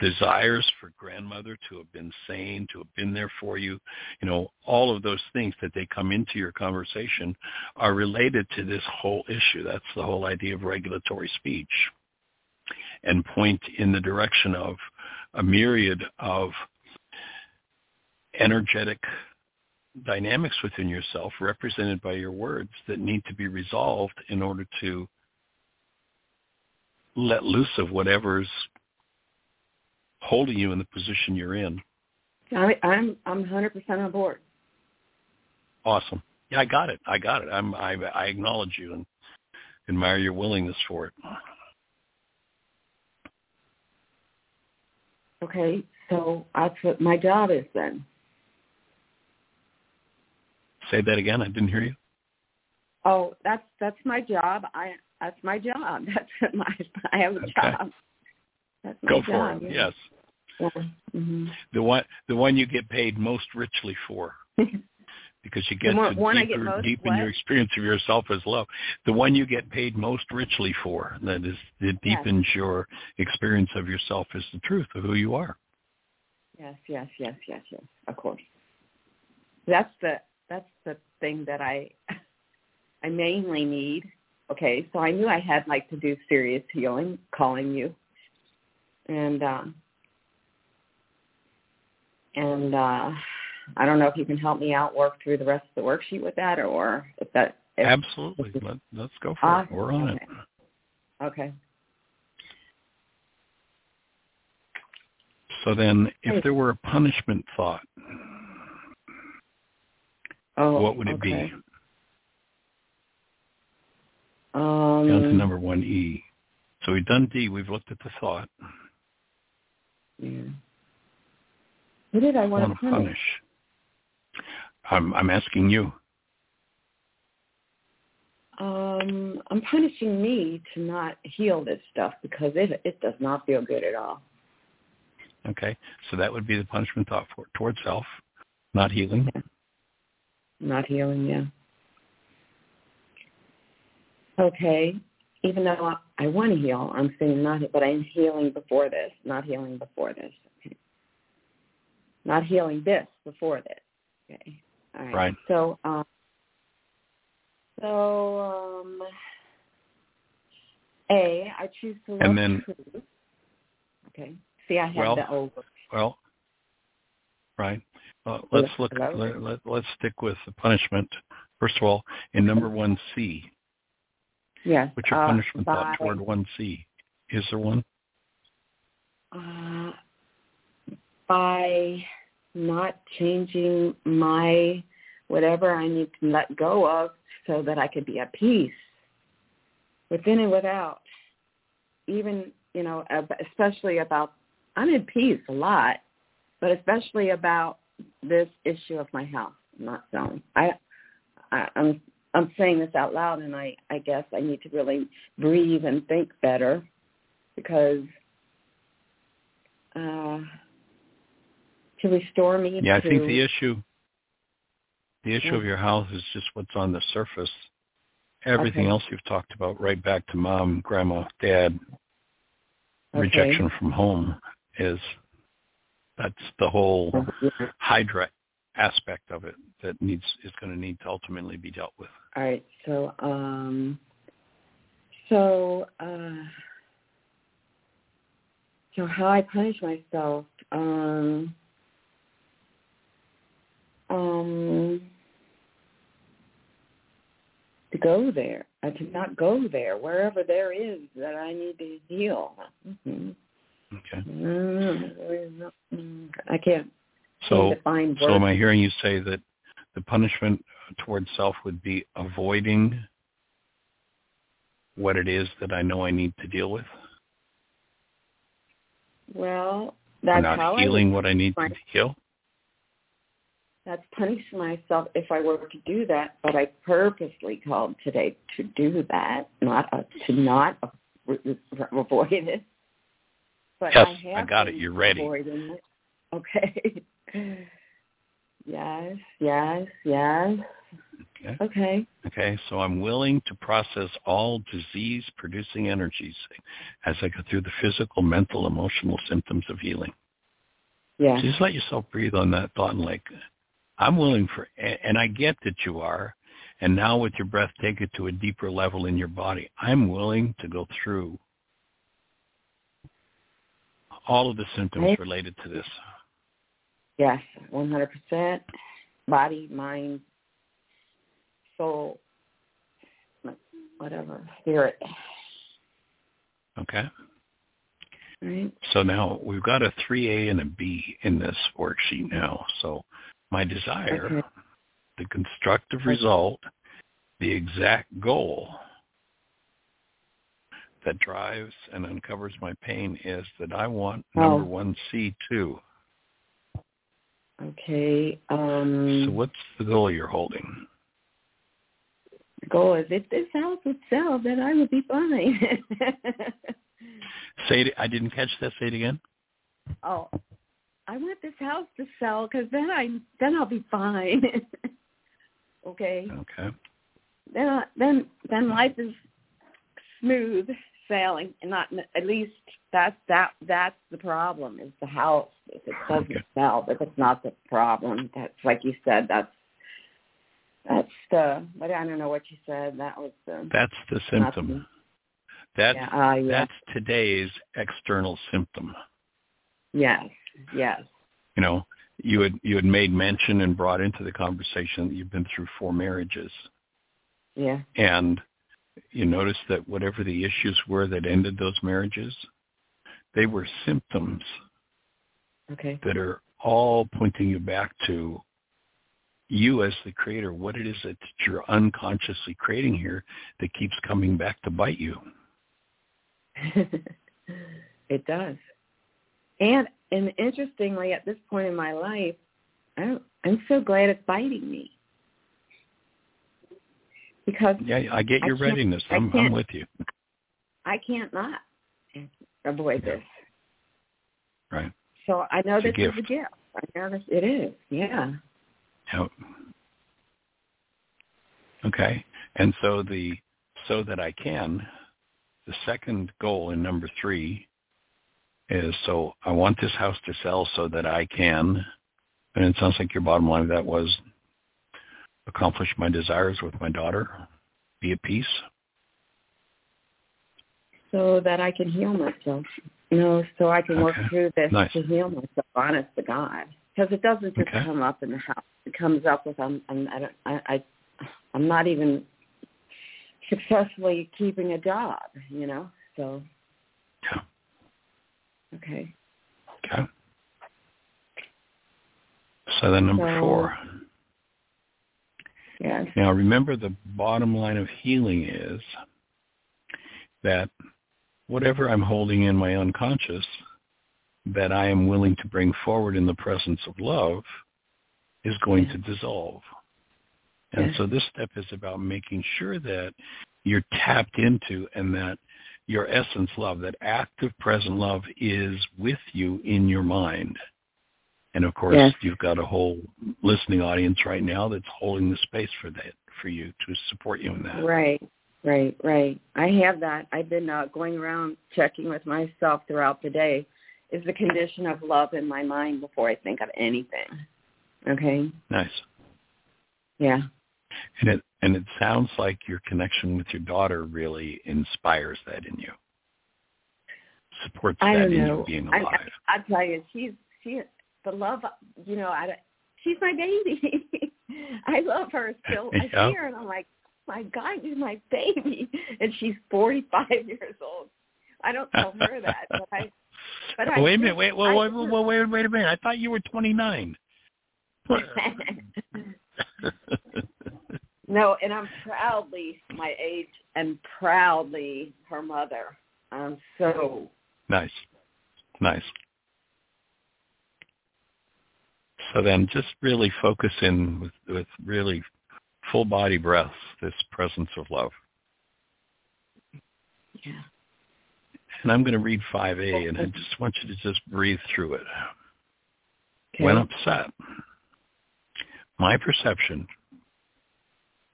desires for grandmother to have been sane, to have been there for you. You know, all of those things that they come into your conversation are related to this whole issue. That's the whole idea of regulatory speech, and point in the direction of a myriad of energetic dynamics within yourself represented by your words that need to be resolved in order to let loose of whatever's holding you in the position you're in. I'm 100% on board. Awesome. Yeah, I got it. I acknowledge you and admire your willingness for it. Okay, so that's what my job is then. Say that again. I didn't hear you. Oh, that's my job. I have a job. That's my job. Go for it. Yes. Yeah. Mm-hmm. The one you get paid most richly for, because you get deepen your experience of yourself as love. The one you get paid most richly for, that deepens your experience of yourself, is the truth of who you are. Yes. Of course. That's the thing that I mainly need. Okay, so I knew I had to do serious healing, calling you, and I don't know if you can help me out, work through the rest of the worksheet with that, or if that. Absolutely, let's go for it. We're on it. Okay. So then, if there were a punishment thought. What would it be? Down to number 1E. So we've done D. We've looked at the thought. Yeah. Who did I want to punish? I'm asking you. I'm punishing me to not heal this stuff because it does not feel good at all. Okay. So that would be the punishment thought towards self, not healing. Okay. Not healing, yeah. Okay, even though I want to heal, I'm saying not, but I'm healing before this, not healing before this. Okay. Not healing this before this. Okay, all right. Right. So, A, I choose to look true. Okay, see, I have the over. Well, right. Let's stick with the punishment. First of all, in number 1C. Yes. What's your punishment thought toward 1C? Is there one? By not changing my whatever I need to let go of so that I could be at peace within and without. Even, especially about, I'm in peace a lot, but especially about this issue of my house not selling. I'm saying this out loud, and I guess I need to really breathe and think better because to restore me. Yeah, I think the issue of your house is just what's on the surface. Everything else you've talked about, right back to mom, grandma, dad, rejection from home That's the whole Hydra aspect of it that is going to need to ultimately be dealt with. All right. So, so how I punish myself? To go there, I cannot go there. Wherever there is that I need to heal. Mm-hmm. Okay. I can't. So am I hearing you say that the punishment towards self would be avoiding what it is that I know I need to deal with? Well, that's not how healing what I need to heal. That's punishing myself if I were to do that, but I purposely called today to do that, not to avoid it. But yes, I got it. You're ready. Okay. Yes. Okay. So I'm willing to process all disease-producing energies as I go through the physical, mental, emotional symptoms of healing. Yeah. So just let yourself breathe on that thought and like, I'm willing for, and I get that you are, and now with your breath, take it to a deeper level in your body. I'm willing to go through all of the symptoms related to this. Yes, 100%. Body, mind, soul, whatever, spirit. Okay. All right. So now we've got a 3A and a B in this worksheet now. So my desire, the constructive result, the exact goal that drives and uncovers my pain is that I want number one, C2. Okay. So what's the goal you're holding? The goal is, if this house would sell, then I would be fine. Say it, I didn't catch that. Say it again. Oh, I want this house to sell because then I'll be fine. Okay. Then life is smooth sailing, and not at least that's the problem is the house. If it doesn't sell, but that's not the problem. That's like you said. That's the. I don't know what you said. That was the. That's the symptom. That's today's external symptom. Yes. You know, you had made mention and brought into the conversation that you've been through 4 marriages. Yeah. And you notice that whatever the issues were that ended those marriages, they were symptoms that are all pointing you back to you as the creator, what it is that you're unconsciously creating here that keeps coming back to bite you. It does. And interestingly, at this point in my life, I'm so glad it's biting me. Because I get your readiness. I'm with you. I can't not avoid this. Right. So I know this is a gift. I know this, it is. Yeah. Yep. Okay. And so so that I can, the second goal in number 3 is, so I want this house to sell so that I can, and it sounds like your bottom line of that was, accomplish my desires with my daughter, be at peace. So that I can heal myself. So I can work through this to heal myself, honest to God. Because it doesn't just come up in the house. It comes up with, I'm not even successfully keeping a job, so. Yeah. Okay. So then number 4. Yes. Now remember, the bottom line of healing is that whatever I'm holding in my unconscious that I am willing to bring forward in the presence of love is going to dissolve. And so this step is about making sure that you're tapped into and that your essence love, that active present love, is with you in your mind. And of course, you've got a whole listening audience right now that's holding the space for that, for you, to support you in that. Right. I have that. I've been going around checking with myself throughout the day. Is the condition of love in my mind before I think of anything? Okay. Nice. Yeah. And it sounds like your connection with your daughter really inspires that in you, supports that in you being alive. I tell you, she the love, she's my baby. I love her still. Yeah. I see her and I'm like, oh my God, you're my baby. And she's 45 years old. I don't tell her that. But wait a minute. Wait a minute. I thought you were 29. No, and I'm proudly my age and proudly her mother. I'm so... Nice. So then just really focus in with really full body breaths, this presence of love. Yeah. And I'm going to read 5A, and I just want you to just breathe through it. Okay. When upset, my perception,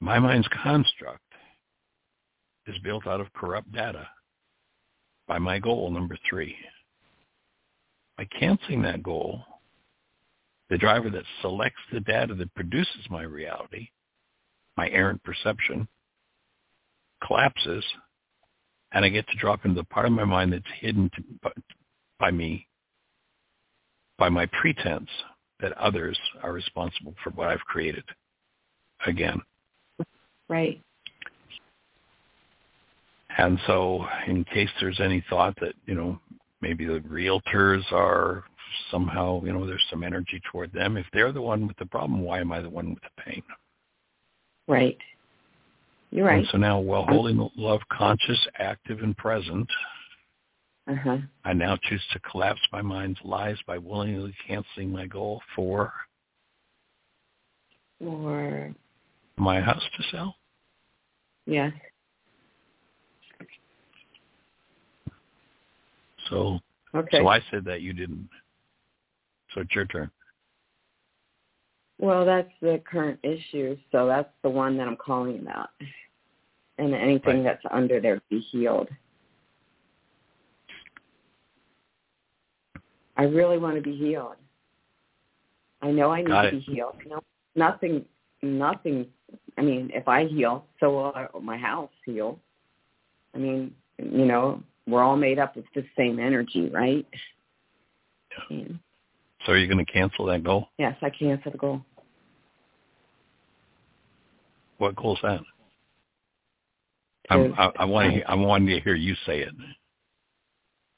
My mind's construct is built out of corrupt data by my goal, number 3. By canceling that goal, the driver that selects the data that produces my reality, my errant perception, collapses, and I get to drop into the part of my mind that's hidden by me, by my pretense that others are responsible for what I've created again. Right. And so in case there's any thought that, maybe the realtors are somehow, there's some energy toward them. If they're the one with the problem, why am I the one with the pain? Right. You're right. And so now while holding love conscious, active, and present, I now choose to collapse my mind's lies by willingly canceling my goal for my house to sell. Yes. So, okay. So I said that, you didn't. So it's your turn. Well, that's the current issue. So that's the one that I'm calling about. And anything that's under there be healed. I really want to be healed. I know I need to be healed. Nothing. I mean, if I heal, so will my house heal. I mean, we're all made up of the same energy, right? Yeah. So are you going to cancel that goal? Yes, I cancel the goal. What goal is that? I wanted to hear you say it.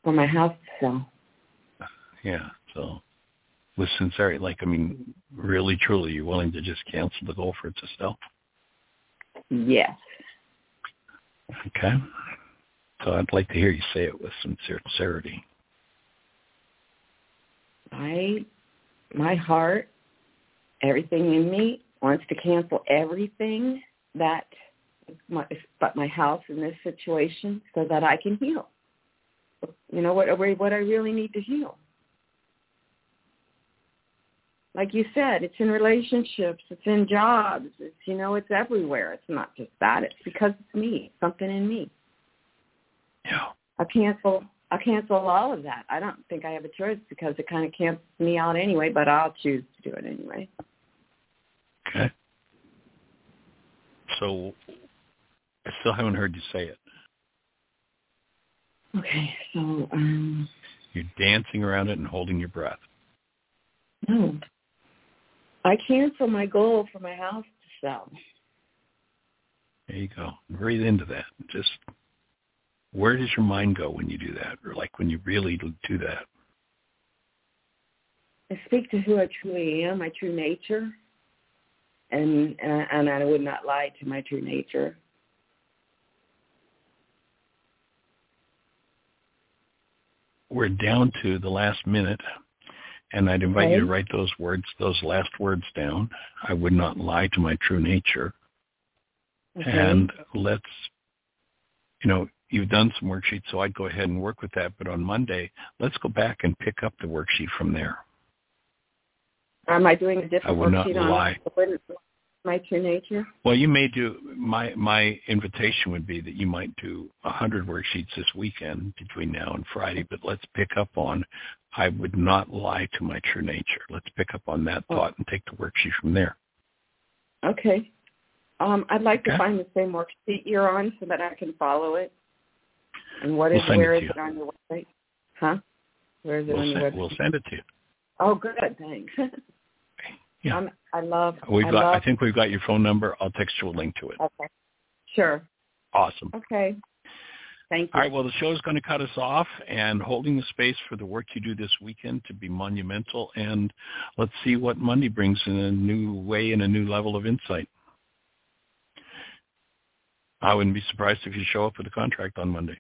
For my house to sell. Yeah, so with sincerity, really, truly, you're willing to just cancel the goal for it to sell? Yes. Okay. So I'd like to hear you say it with sincerity. My heart, everything in me wants to cancel everything but my house in this situation so that I can heal. What I really need to heal. Like you said, it's in relationships, it's in jobs, it's, it's everywhere. It's not just that. It's because it's me, something in me. Yeah. I cancel all of that. I don't think I have a choice because it kind of cancels me out anyway, but I'll choose to do it anyway. Okay. So I still haven't heard you say it. Okay, so... You're dancing around it and holding your breath. No. I cancel my goal for my house to sell. There you go. Breathe into that. Just... Where does your mind go when you do that, or when you really do that? I speak to who I truly am, my true nature, and I would not lie to my true nature. We're down to the last minute, and I'd invite you to write those last words down. I would not lie to my true nature. Okay. And let's, you've done some worksheets, so I'd go ahead and work with that. But on Monday, let's go back and pick up the worksheet from there. Am I doing a different worksheet on my true nature? Well, you may do. My invitation would be that you might do 100 worksheets this weekend between now and Friday. But let's pick up on I would not lie to my true nature. Let's pick up on that thought and take the worksheet from there. Okay. I'd like to find the same worksheet you're on so that I can follow it. And where is it on your website? Huh? Where is it on your website? We'll send it to you. Oh, good. Thanks. Yeah. I think we've got your phone number. I'll text you a link to it. Okay. Sure. Awesome. Okay. Thank you. All right. Well, the show is going to cut us off, and holding the space for the work you do this weekend to be monumental. And let's see what Monday brings in a new way and a new level of insight. I wouldn't be surprised if you show up with a contract on Monday.